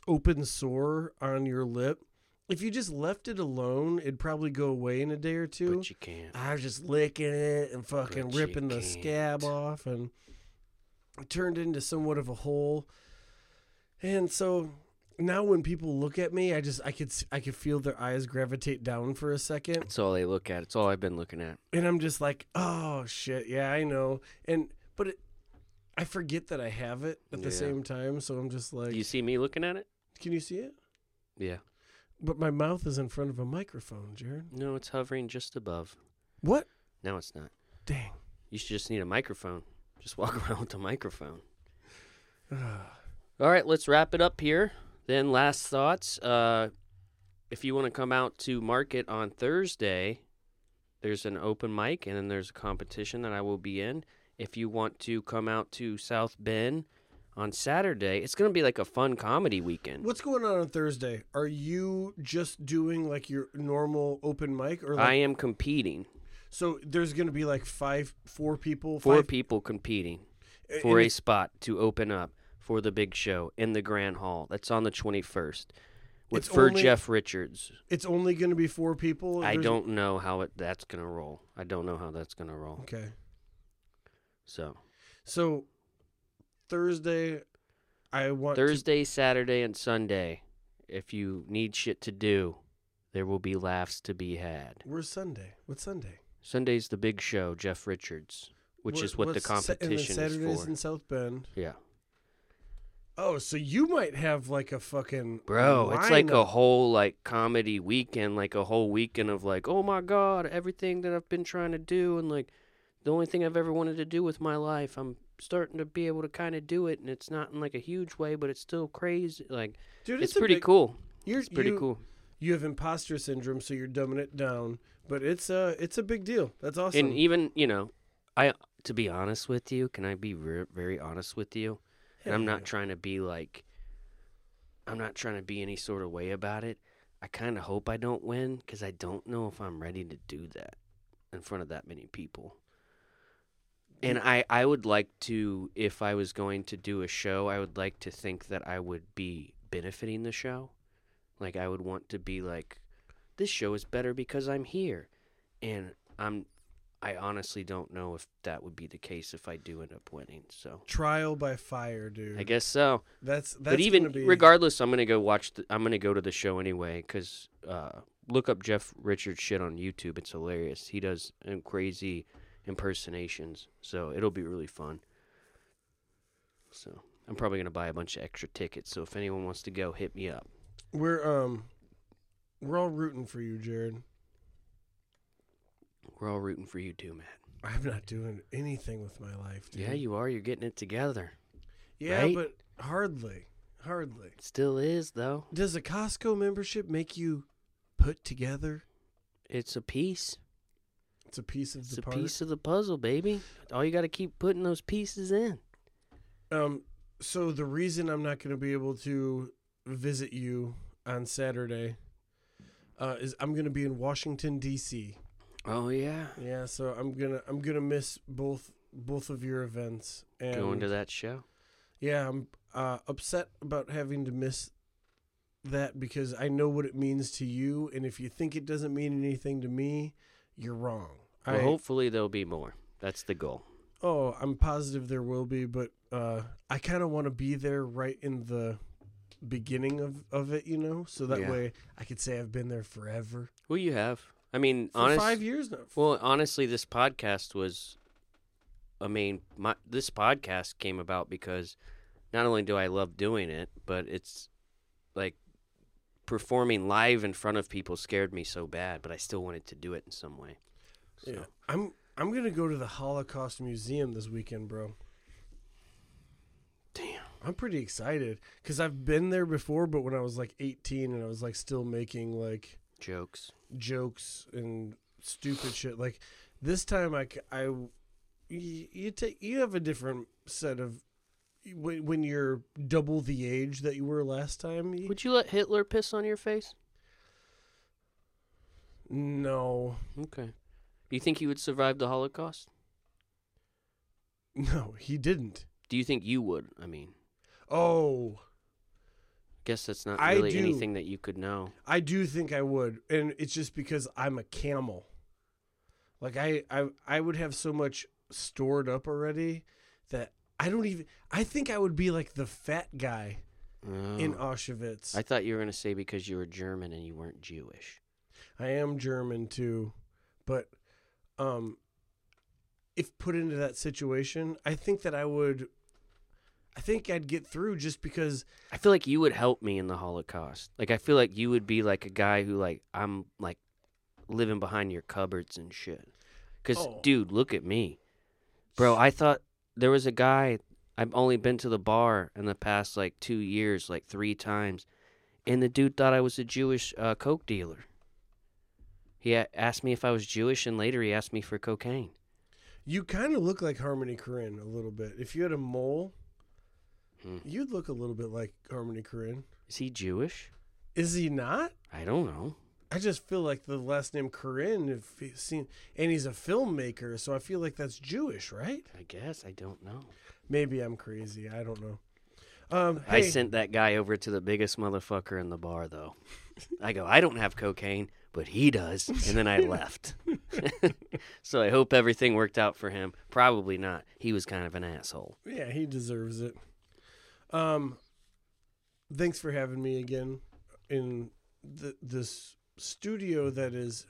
open sore on your lip, if you just left it alone, it'd probably go away in a day or two. But you can't. I was just licking it and fucking ripping the scab off, and it turned into somewhat of a hole. And so now when people look at me, I could feel their eyes gravitate down for a second. That's all they look at. It's all I've been looking at. And I'm just like, oh shit, yeah, I know. But I forget that I have it at the same time, so I'm just like, do you see me looking at it? Can you see it? Yeah. But my mouth is in front of a microphone, Jared. No, it's hovering just above. What? No, it's not. Dang. You should just need a microphone. Just walk around with the microphone. All right, let's wrap it up here. Then last thoughts. If you want to come out to market on Thursday, there's an open mic, and then there's a competition that I will be in. If you want to come out to South Bend on Saturday, it's going to be like a fun comedy weekend. What's going on Thursday? Are you just doing like your normal open mic? Or like, I am competing. So there's going to be like four people competing for a spot to open up for the big show in the Grand Hall. That's on the 21st. Jeff Richards. It's only going to be four people? I don't know how that's going to roll. Okay. So Thursday, Saturday, and Sunday, if you need shit to do, There will be laughs to be had. Where's Sunday? What's Sunday? Sunday's the big show, Jeff Richards, which is what the competition is for. Saturdays in South Bend. Yeah. Oh, so you might have like a fucking bro. It's like a whole like comedy weekend, like a whole weekend of like, oh my god, everything that I've been trying to do, and like the only thing I've ever wanted to do with my life, I'm starting to be able to kind of do it, and it's not in like a huge way, but it's still crazy. Like, dude, it's pretty cool. It's pretty cool. You have imposter syndrome, so you're dumbing it down, but it's a big deal. That's awesome. And even to be honest with you, can I be very honest with you? And I'm not trying to be like, I'm not trying to be any sort of way about it. I kind of hope I don't win because I don't know if I'm ready to do that in front of that many people. And I would like to, if I was going to do a show, I would like to think that I would be benefiting the show. Like, I would want to be like, this show is better because I'm here. And I honestly don't know if that would be the case if I do end up winning. So trial by fire, dude. I guess so. That's but even regardless, I'm gonna go watch. I'm gonna go to the show anyway because look up Jeff Richards shit on YouTube. It's hilarious. He does crazy impersonations, so it'll be really fun. So I'm probably gonna buy a bunch of extra tickets. So if anyone wants to go, hit me up. We're all rooting for you, Jared. We're all rooting for you too, Matt. I'm not doing anything with my life, dude. Yeah, you are. You're getting it together. Yeah, right? But hardly. It still is, though. Does a Costco membership make you put together? It's a piece. It's a piece of the puzzle. It's a piece of the puzzle, baby. All you got to keep putting those pieces in. So the reason I'm not going to be able to visit you on Saturday is I'm going to be in Washington, D.C. Oh yeah. Yeah, so I'm gonna miss both of your events and going to that show. Yeah, I'm upset about having to miss that because I know what it means to you, and if you think it doesn't mean anything to me, you're wrong. Well, hopefully there'll be more. That's the goal. Oh, I'm positive there will be, but I kinda wanna be there right in the beginning of it, so that way I could say I've been there forever. Well, you have. I mean, honestly, 5 years now. Well, honestly, this podcast this podcast came about because not only do I love doing it, but it's like performing live in front of people scared me so bad, but I still wanted to do it in some way. So. Yeah, I'm gonna go to the Holocaust Museum this weekend, bro. Damn, I'm pretty excited because I've been there before, but when I was like 18 and I was like still making like. Jokes and stupid shit. Like this time, you have a different set of when you're double the age that you were last time. Would you let Hitler piss on your face? No. Okay. Do you think he would survive the Holocaust? No, he didn't. Do you think you would? I mean. Oh. Guess that's not really anything that you could know. I do think I would, and it's just because I'm a camel. Like I would have so much stored up already that I think I would be like the fat guy in Auschwitz. I thought you were going to say because you were German and you weren't Jewish. I am German too, but if put into that situation, I think I'd get through just because... I feel like you would help me in the Holocaust. Like, I feel like you would be, like, a guy who, like, I'm, like, living behind your cupboards and shit. Because, dude, look at me. Bro, I thought there was a guy... I've only been to the bar in the past, like, 2 years, like, 3 times. And the dude thought I was a Jewish coke dealer. He asked me if I was Jewish, and later he asked me for cocaine. You kind of look like Harmony Korine a little bit. If you had a mole... You'd look a little bit like Harmony Korine. Is he Jewish? Is he not? I don't know. I just feel like the last name Korine, and he's a filmmaker, so I feel like that's Jewish, right? I guess. I don't know. Maybe I'm crazy. I don't know. I sent that guy over to the biggest motherfucker in the bar, though. I go, I don't have cocaine, but he does. And then I left. So I hope everything worked out for him. Probably not. He was kind of an asshole. Yeah, he deserves it. Thanks for having me again in this studio that is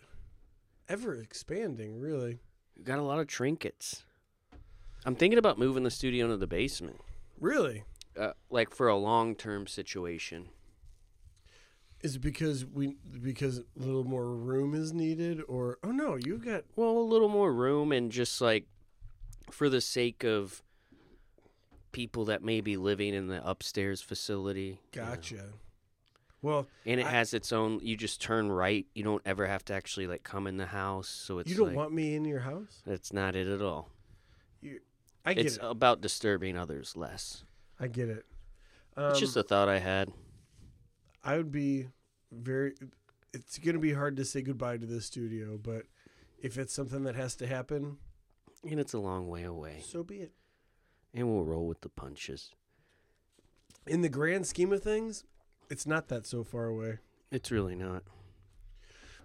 ever expanding, really. Got a lot of trinkets. I'm thinking about moving the studio into the basement. Really? Like for a long-term situation. Is it because a little more room is needed, or oh no, you've got a little more room, and just like for the sake of people that may be living in the upstairs facility. Gotcha. You know. Well, and it has its own. You just turn right. You don't ever have to actually like come in the house. So it's you don't want me in your house. That's not it at all. It's about disturbing others less. I get it. It's just a thought I had. I would be very. It's going to be hard to say goodbye to this studio, but if it's something that has to happen, and it's a long way away, so be it. And we'll roll with the punches. In the grand scheme of things, it's not that so far away. It's really not.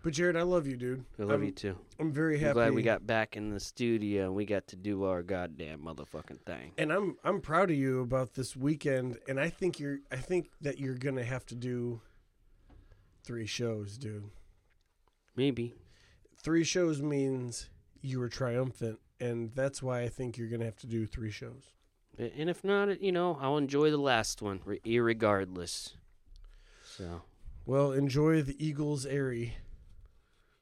But Jared, I love you, dude. I love you too. I'm very happy. I'm glad we got back in the studio and we got to do our goddamn motherfucking thing. And I'm proud of you about this weekend. And I think that you're gonna have to do 3 shows, dude. Maybe. 3 shows means you were triumphant, and that's why I think you're gonna have to do 3 shows. And if not, you know, I'll enjoy the last one, irregardless. So. Well, enjoy the Eagles' airy.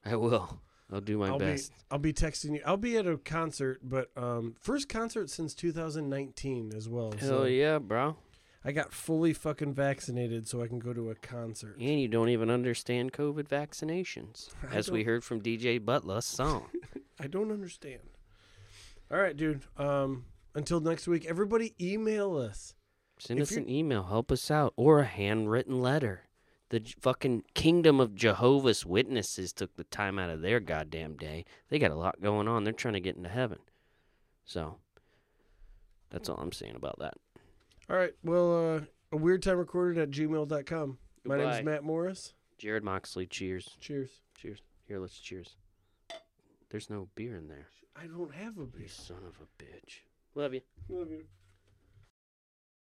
I will. I'll do my best. I'll be texting you. I'll be at a concert, but first concert since 2019 as well. Hell yeah, bro. I got fully fucking vaccinated so I can go to a concert. And you don't even understand COVID vaccinations, as we heard from DJ Buttlust's song. I don't understand. All right, dude. Until next week, everybody email us. Send us an email. Help us out. Or a handwritten letter. The fucking Kingdom of Jehovah's Witnesses took the time out of their goddamn day. They got a lot going on. They're trying to get into heaven. So, that's all I'm saying about that. All right. Well, a weird time recorded at gmail.com. Goodbye. My name is Matt Morris. Jared Moxley. Cheers. Cheers. Cheers. Here, let's cheers. There's no beer in there. I don't have a beer. You son of a bitch. Love you. Love you.